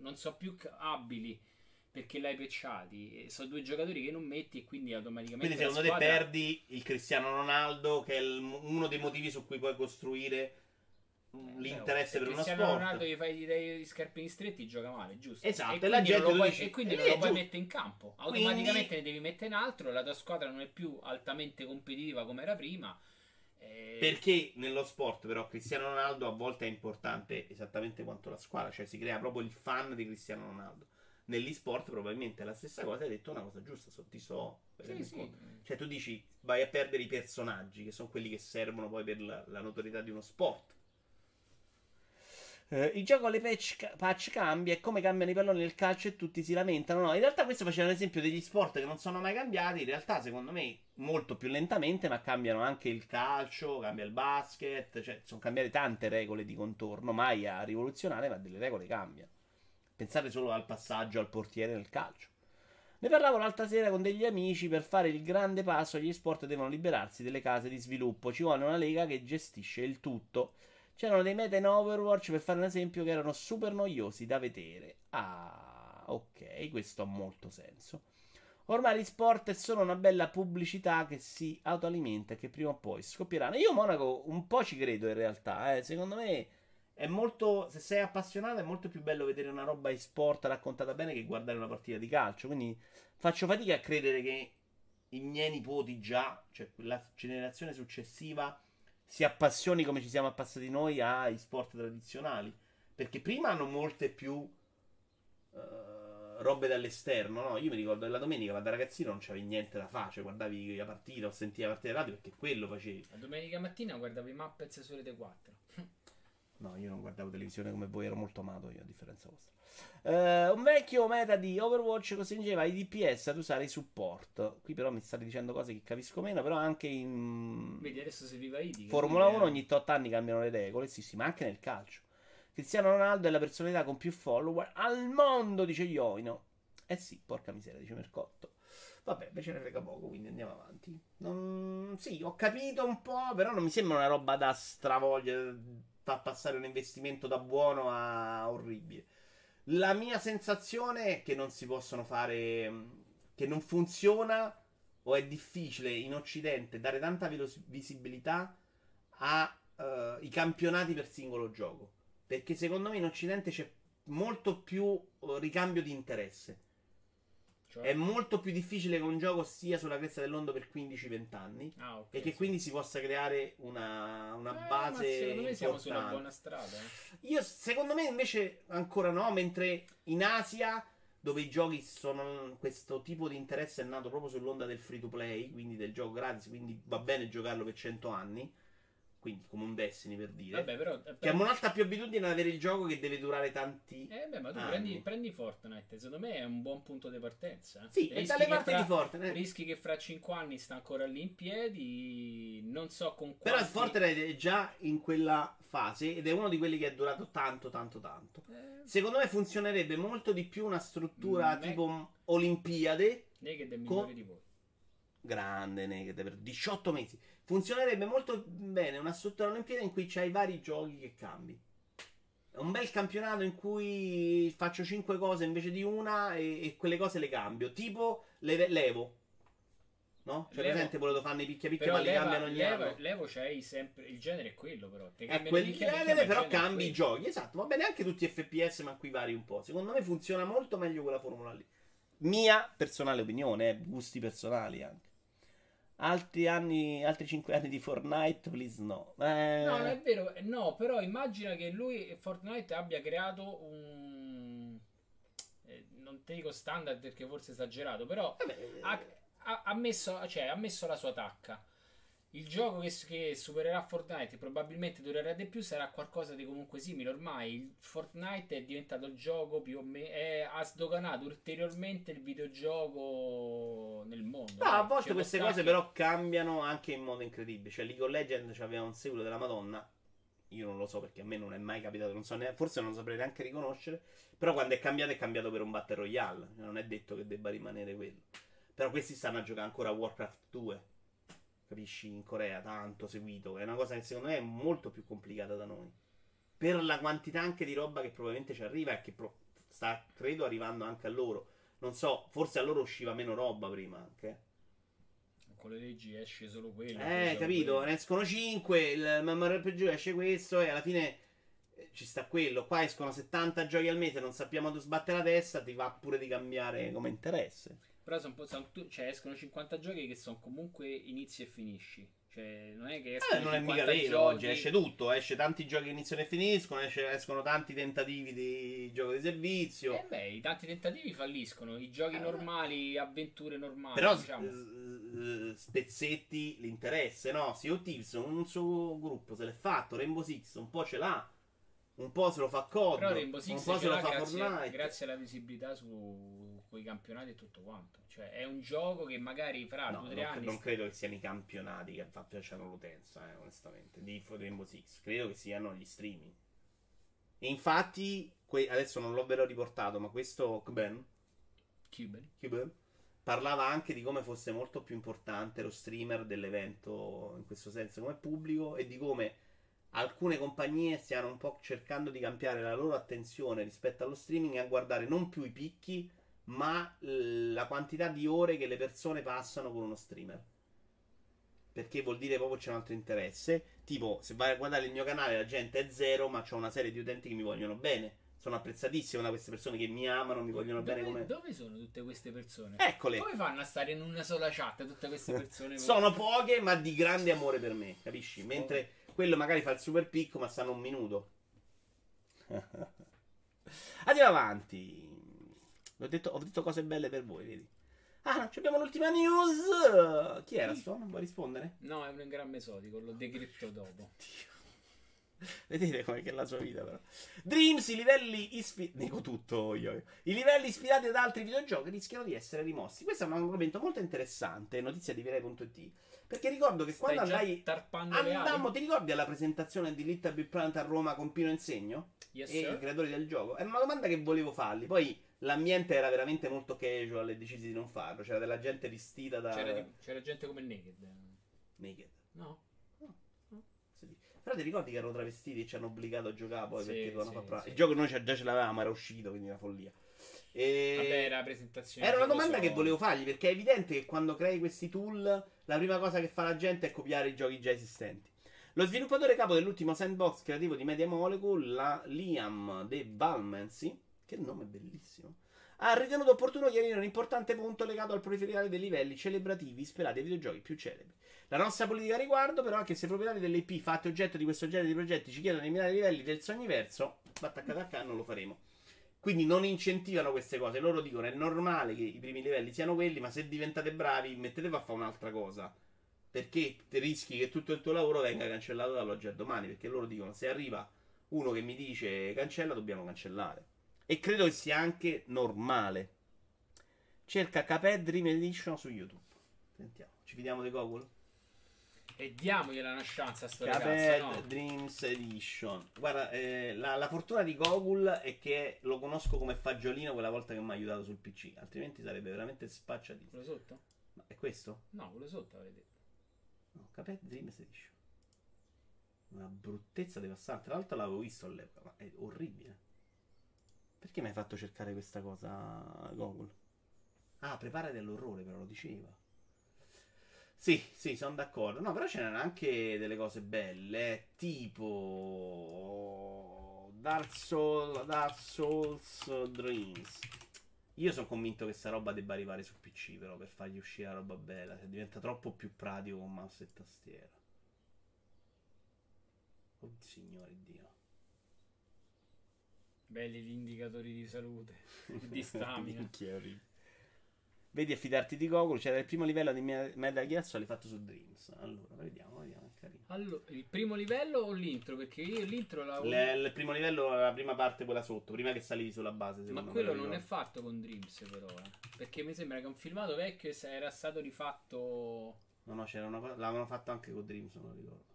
non so più abili perché l'hai patchati, sono 2 giocatori che non metti e quindi automaticamente. Quindi secondo te perdi il Cristiano Ronaldo, che è uno dei motivi su cui puoi costruire l'interesse per uno sport. Se a Ronaldo gli fai dei scarpini stretti, gioca male, giusto? Esatto, e la gente e quindi non lo puoi mettere in campo. Automaticamente quindi... ne devi mettere in altro. La tua squadra non è più altamente competitiva come era prima. Perché nello sport, però, Cristiano Ronaldo a volte è importante esattamente quanto la squadra, cioè si crea proprio il fan di Cristiano Ronaldo. Negli sport probabilmente è la stessa cosa. Hai detto una cosa giusta, cioè tu dici vai a perdere i personaggi, che sono quelli che servono poi per la notorietà di uno sport. Il gioco alle patch cambia, è come cambiano i palloni nel calcio e tutti si lamentano. No, in realtà questo faceva un esempio degli sport che non sono mai cambiati. In realtà, secondo me, molto più lentamente, ma cambiano anche il calcio, cambia il basket, cioè sono cambiate tante regole di contorno, mai a rivoluzionare, ma delle regole cambiano. Pensate solo al passaggio al portiere nel calcio. Ne parlavo l'altra sera con degli amici. Per fare il grande passo, gli sport devono liberarsi delle case di sviluppo. Ci vuole una lega che gestisce il tutto. C'erano dei meta in Overwatch, per fare un esempio, che erano super noiosi da vedere. Ah, ok, questo ha molto senso. Ormai gli sport è solo una bella pubblicità che si autoalimenta e che prima o poi scoppieranno. Io, Monaco, un po' ci credo in realtà. Secondo me è molto... Se sei appassionato è molto più bello vedere una roba e-sport raccontata bene che guardare una partita di calcio. Quindi faccio fatica a credere che i miei nipoti già, cioè la generazione successiva, si appassioni come ci siamo appassati noi ai sport tradizionali, perché prima hanno molte più robe dall'esterno, no? Io mi ricordo della domenica, ma da ragazzino non c'avevi niente da fare, cioè guardavi la partita o sentivi la partita radio, perché quello facevi. La domenica mattina guardavi Muppets su Rete 4. No, io non guardavo televisione come voi, ero molto amato io, a differenza vostra. Un vecchio meta di Overwatch costringeva i DPS ad usare i support. Qui però mi state dicendo cose che capisco meno, però anche in... Vedi, adesso se viva Idi, Formula 1 ogni 8 anni cambiano le regole, sì, ma anche nel calcio. Cristiano Ronaldo è la personalità con più follower al mondo, dice Ioino. Eh sì, porca miseria, dice Mercotto. Vabbè, invece ne frega poco, quindi andiamo avanti. Sì, ho capito un po', però non mi sembra una roba da stravogliere... Fa passare un investimento da buono a orribile. La mia sensazione è che non si possono fare, che non funziona o è difficile in Occidente dare tanta visibilità a i campionati per singolo gioco, perché secondo me in Occidente c'è molto più ricambio di interesse, cioè? È molto più difficile che un gioco sia sulla cresta dell'onda per 15-20 anni okay, e che sì, quindi si possa creare una base ma secondo me importante. Siamo su una buona strada. Io secondo me invece ancora no, mentre in Asia, dove i giochi sono, questo tipo di interesse è nato proprio sull'onda del free to play, quindi del gioco gratis, quindi va bene giocarlo per 100 anni, quindi come un Destiny per dire. Vabbè, però... che hanno un'altra più abitudine ad avere il gioco che deve durare tanti ma tu prendi Fortnite, secondo me è un buon punto di partenza. Sì, rischi, è dalle parti di Fortnite. Rischi che fra 5 anni sta ancora lì in piedi, non so con quanti... Però Fortnite è già in quella fase ed è uno di quelli che è durato tanto. Secondo me funzionerebbe molto di più una struttura tipo Olimpiade. Naked è migliore di voi. Grande Naked per 18 mesi. Funzionerebbe molto bene una struttura olimpiade in cui c'hai vari giochi che cambi. Un bel campionato in cui faccio 5 cose invece di una e quelle cose le cambio. Tipo l'Evo. No? Cioè presente quello dove fanno i picchia-picchia ma li cambiano ogni anno. L'Evo c'hai sempre, il genere è quello però. Però cambi i giochi, esatto. Va bene anche tutti FPS ma qui vari un po'. Secondo me funziona molto meglio quella formula lì. Mia personale opinione, gusti personali anche. Altri 5 anni di Fortnite, please no. No, non è vero, no, però immagina che lui Fortnite abbia creato un... non te dico standard perché forse è esagerato, però ha messo la sua tacca. Il gioco che supererà Fortnite probabilmente durerà di più, sarà qualcosa di comunque simile. Ormai Fortnite è diventato il gioco più o meno, ha sdoganato ulteriormente il videogioco nel mondo. No, a volte queste cose però cambiano anche in modo incredibile. Cioè League of Legends aveva un seguito della Madonna. Io non lo so perché a me non è mai capitato, non so forse non saprei neanche riconoscere. Però quando è cambiato per un Battle Royale. Non è detto che debba rimanere quello. Però questi stanno a giocare ancora a Warcraft 2. Capisci, in Corea tanto seguito, è una cosa che secondo me è molto più complicata da noi per la quantità anche di roba che probabilmente ci arriva e che sta credo arrivando anche a loro, non so, forse a loro usciva meno roba prima anche con le leggi, esce solo quello, capito, quello. Ne escono 5, il MMORPG esce questo e alla fine ci sta quello, qua escono 70 giochi al mese, non sappiamo dove sbattere la testa, ti va pure di cambiare come interesse. Però cioè, escono 50 giochi che sono comunque inizi e finisci. Cioè, non è che escono non 50 è mica vero, giochi... oggi esce tutto, esce tanti giochi che iniziano e finiscono, escono tanti tentativi di gioco di servizio. I tanti tentativi falliscono, i giochi normali, avventure normali. Però diciamo. Spezzetti l'interesse, no? Sea of Thieves, un suo gruppo se l'è fatto, Rainbow Six un po' ce l'ha, un po' se lo fa COD, un po' se lo fa Fortnite. Grazie alla visibilità su quei campionati e tutto quanto. Cioè è un gioco che magari fra 2-3 anni... Non credo che siano i campionati che piacciono l'utenza, onestamente, di Rainbow Six. Credo che siano gli streaming. E infatti, adesso non l'ho vero riportato, ma questo Cuban parlava anche di come fosse molto più importante lo streamer dell'evento, in questo senso, come pubblico, e di come... alcune compagnie stiano un po' cercando di cambiare la loro attenzione rispetto allo streaming e a guardare non più i picchi, ma la quantità di ore che le persone passano con uno streamer. Perché vuol dire proprio c'è un altro interesse. Tipo, se vai a guardare il mio canale la gente è zero, ma c'ho una serie di utenti che mi vogliono bene. Sono apprezzatissimo da queste persone che mi amano, mi vogliono bene come... Dove sono tutte queste persone? Eccole! Come fanno a stare in una sola chat tutte queste persone? Sono poche, ma di grande amore per me, capisci? Mentre... quello magari fa il super picco, ma stanno un minuto. Andiamo avanti. Ho detto cose belle per voi, vedi? Ah, abbiamo l'ultima news. Chi era sto? Non vuoi rispondere? No, è un engramma esotico, lo decrypto dopo. Vedete com'è che è la sua vita, però. Dreams, i livelli ispirati... dico tutto io. I livelli ispirati ad altri videogiochi rischiano di essere rimossi. Questo è un argomento molto interessante, notizia di Virei.it. Perché ricordo che quando andammo, ti ricordi alla presentazione di Little Big Planet a Roma con Pino Insegno? Yes, e sir. I creatori del gioco? Era una domanda che volevo fargli. Poi l'ambiente era veramente molto casual e decisi di non farlo. C'era della gente vestita da... C'era gente come il Naked. Naked? No. Però ti ricordi che erano travestiti e ci hanno obbligato a giocare poi perché dovevano far provare. Il gioco noi già ce l'avevamo, era uscito, quindi una follia. E... vabbè, era la presentazione. Era una domanda che volevo fargli, perché è evidente che quando crei questi tool la prima cosa che fa la gente è copiare i giochi già esistenti. Lo sviluppatore capo dell'ultimo sandbox creativo di Media Molecule, Liam De Valmancy, che nome bellissimo, ha ritenuto opportuno chiarire un importante punto legato al proliferare dei livelli celebrativi ispirati ai videogiochi più celebri. La nostra politica a riguardo, però, è che se i proprietari delle IP fatti oggetto di questo genere di progetti ci chiedono di eliminare i livelli del sogniverso, battaccatacca, non lo faremo. Quindi non incentivano queste cose. Loro dicono è normale che i primi livelli siano quelli, ma se diventate bravi mettetevi a fare un'altra cosa, perché rischi che tutto il tuo lavoro venga cancellato dall'oggi al domani, perché loro dicono se arriva uno che mi dice cancella, dobbiamo cancellare. E credo che sia anche normale. Cerca Cuphead Dream Edition su YouTube. Sentiamo. Ci fidiamo di Gogul? E diamogliela una chance a sto ragazzo, no? Dreams Edition. Guarda, la fortuna di Gogul è che lo conosco come fagiolino quella volta che mi ha aiutato sul PC. Altrimenti sarebbe veramente spacciatissimo. Quello sotto? Ma è questo? No, quello sotto avrei detto. No, Cuphead Dreams Edition. Una bruttezza devastante. Tra l'altro l'avevo visto all'epoca, ma è orribile. Perché mi hai fatto cercare questa cosa, Gogul? Ah, prepara dell'orrore, però lo diceva. Sì, sì, sono d'accordo. No, però c'erano anche delle cose belle, tipo Dark Souls Dreams. Io sono convinto che sta roba debba arrivare su PC, però, per fargli uscire la roba bella. Diventa troppo più pratico con mouse e tastiera. Oh, signore Dio. Belli gli indicatori di salute, di stamina. Vedi, affidarti di Gogol. C'era il primo livello di Metal Gear Solid fatto su Dreams. Allora, vediamo, è carino. Allora, il primo livello o l'intro? Perché io l'intro l'avevo... Il primo livello, la prima parte, quella sotto, prima che salivi sulla base. Ma quello non è fatto con Dreams, però, perché mi sembra che un filmato vecchio era stato rifatto... No, l'avevano fatto anche con Dreams, non lo ricordo.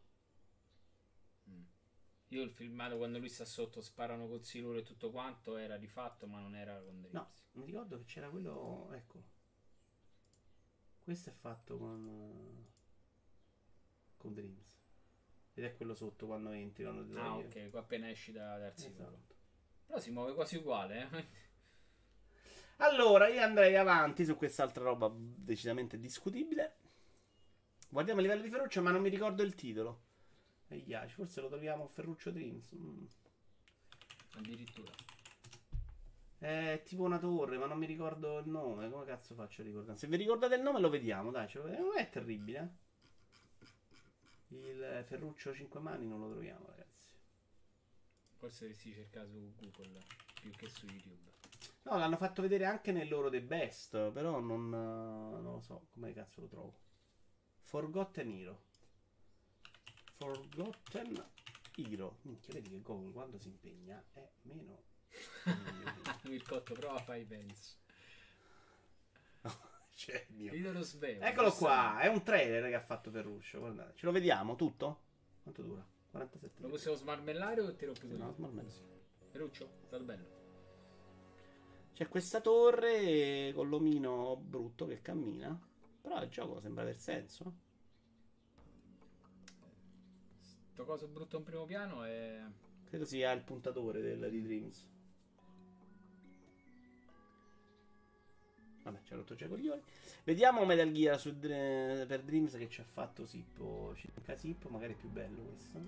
Io il filmato quando lui sta sotto sparano col siluro e tutto quanto era rifatto, ma non era con Dreams. No, mi ricordo che c'era quello, eccolo. Questo è fatto con Dreams. Ed è quello sotto quando entri. Quando ok, qua appena esci dal sicuro. Esatto. Però si muove quasi uguale, eh. Allora, io andrei avanti su quest'altra roba decisamente discutibile. Guardiamo il livello di Ferruccio, ma non mi ricordo il titolo. E Yashi, forse lo troviamo Ferruccio Dreams. Addirittura. È tipo una torre, ma non mi ricordo il nome. Come cazzo faccio a ricordarmi? Se vi ricordate il nome lo vediamo, dai, ce lo vediamo. Non è terribile, eh? Il Ferruccio 5 mani non lo troviamo, ragazzi. Forse si cerca su Google più che su YouTube. No, l'hanno fatto vedere anche nel loro The Best, però non lo so, come cazzo lo trovo. Forgotten Hero. Forgotten Hero. Minchia, vedi che Gogol quando si impegna è meno. Mircotto, prova, fai penso. Cioè, mio. Eccolo qua, è un trailer che ha fatto Ferruccio, guardate. Ce lo vediamo tutto? Quanto dura? 47. Lo possiamo smarmellare o te lo chiudo? No, smarmellare. Ferruccio, stai bello. C'è questa torre con l'omino brutto che cammina, però il gioco sembra aver senso. Cosa brutto in primo piano è... Credo sia il puntatore di Dreams. Vabbè, c'è l'otto coglioni. Vediamo Metal Gear per Dreams che ci ha fatto Sippo. Circa Sippo, magari è più bello questo.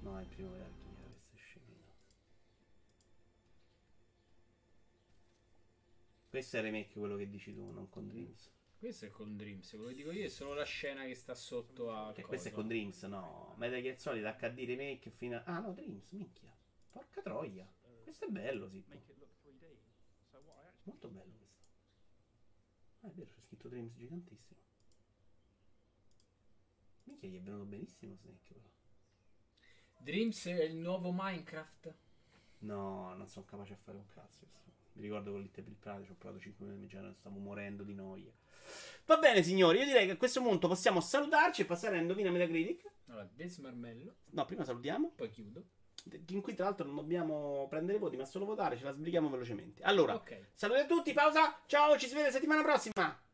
No, è il primo Metal Gear, questo è scemino. Questo è il remake, quello che dici tu, non con Dreams. Questo è con Dreams, quello che dico io è solo la scena che sta sotto a... Questo è con Dreams, no. Metal Gear Solid HD remake fino a... Ah no, Dreams, minchia. Porca troia. Questo è bello, sì. Molto bello questo. Ah, è vero, c'è scritto Dreams gigantissimo. Minchia, gli è venuto benissimo Snake, però. Dreams è il nuovo Minecraft? No, non sono capace a fare un cazzo questo. Mi ricordo con l'Itte Prate, ci ho provato 5 minuti, già stavo morendo di noia. Va bene, signori, io direi che a questo punto possiamo salutarci e passare a Indovina Metacritic. Allora, desmarmello. No, prima salutiamo. Poi chiudo. In cui tra l'altro non dobbiamo prendere voti, ma solo votare, ce la sbrighiamo velocemente. Allora, okay. Saluti a tutti, pausa, ciao, ci si vede settimana prossima.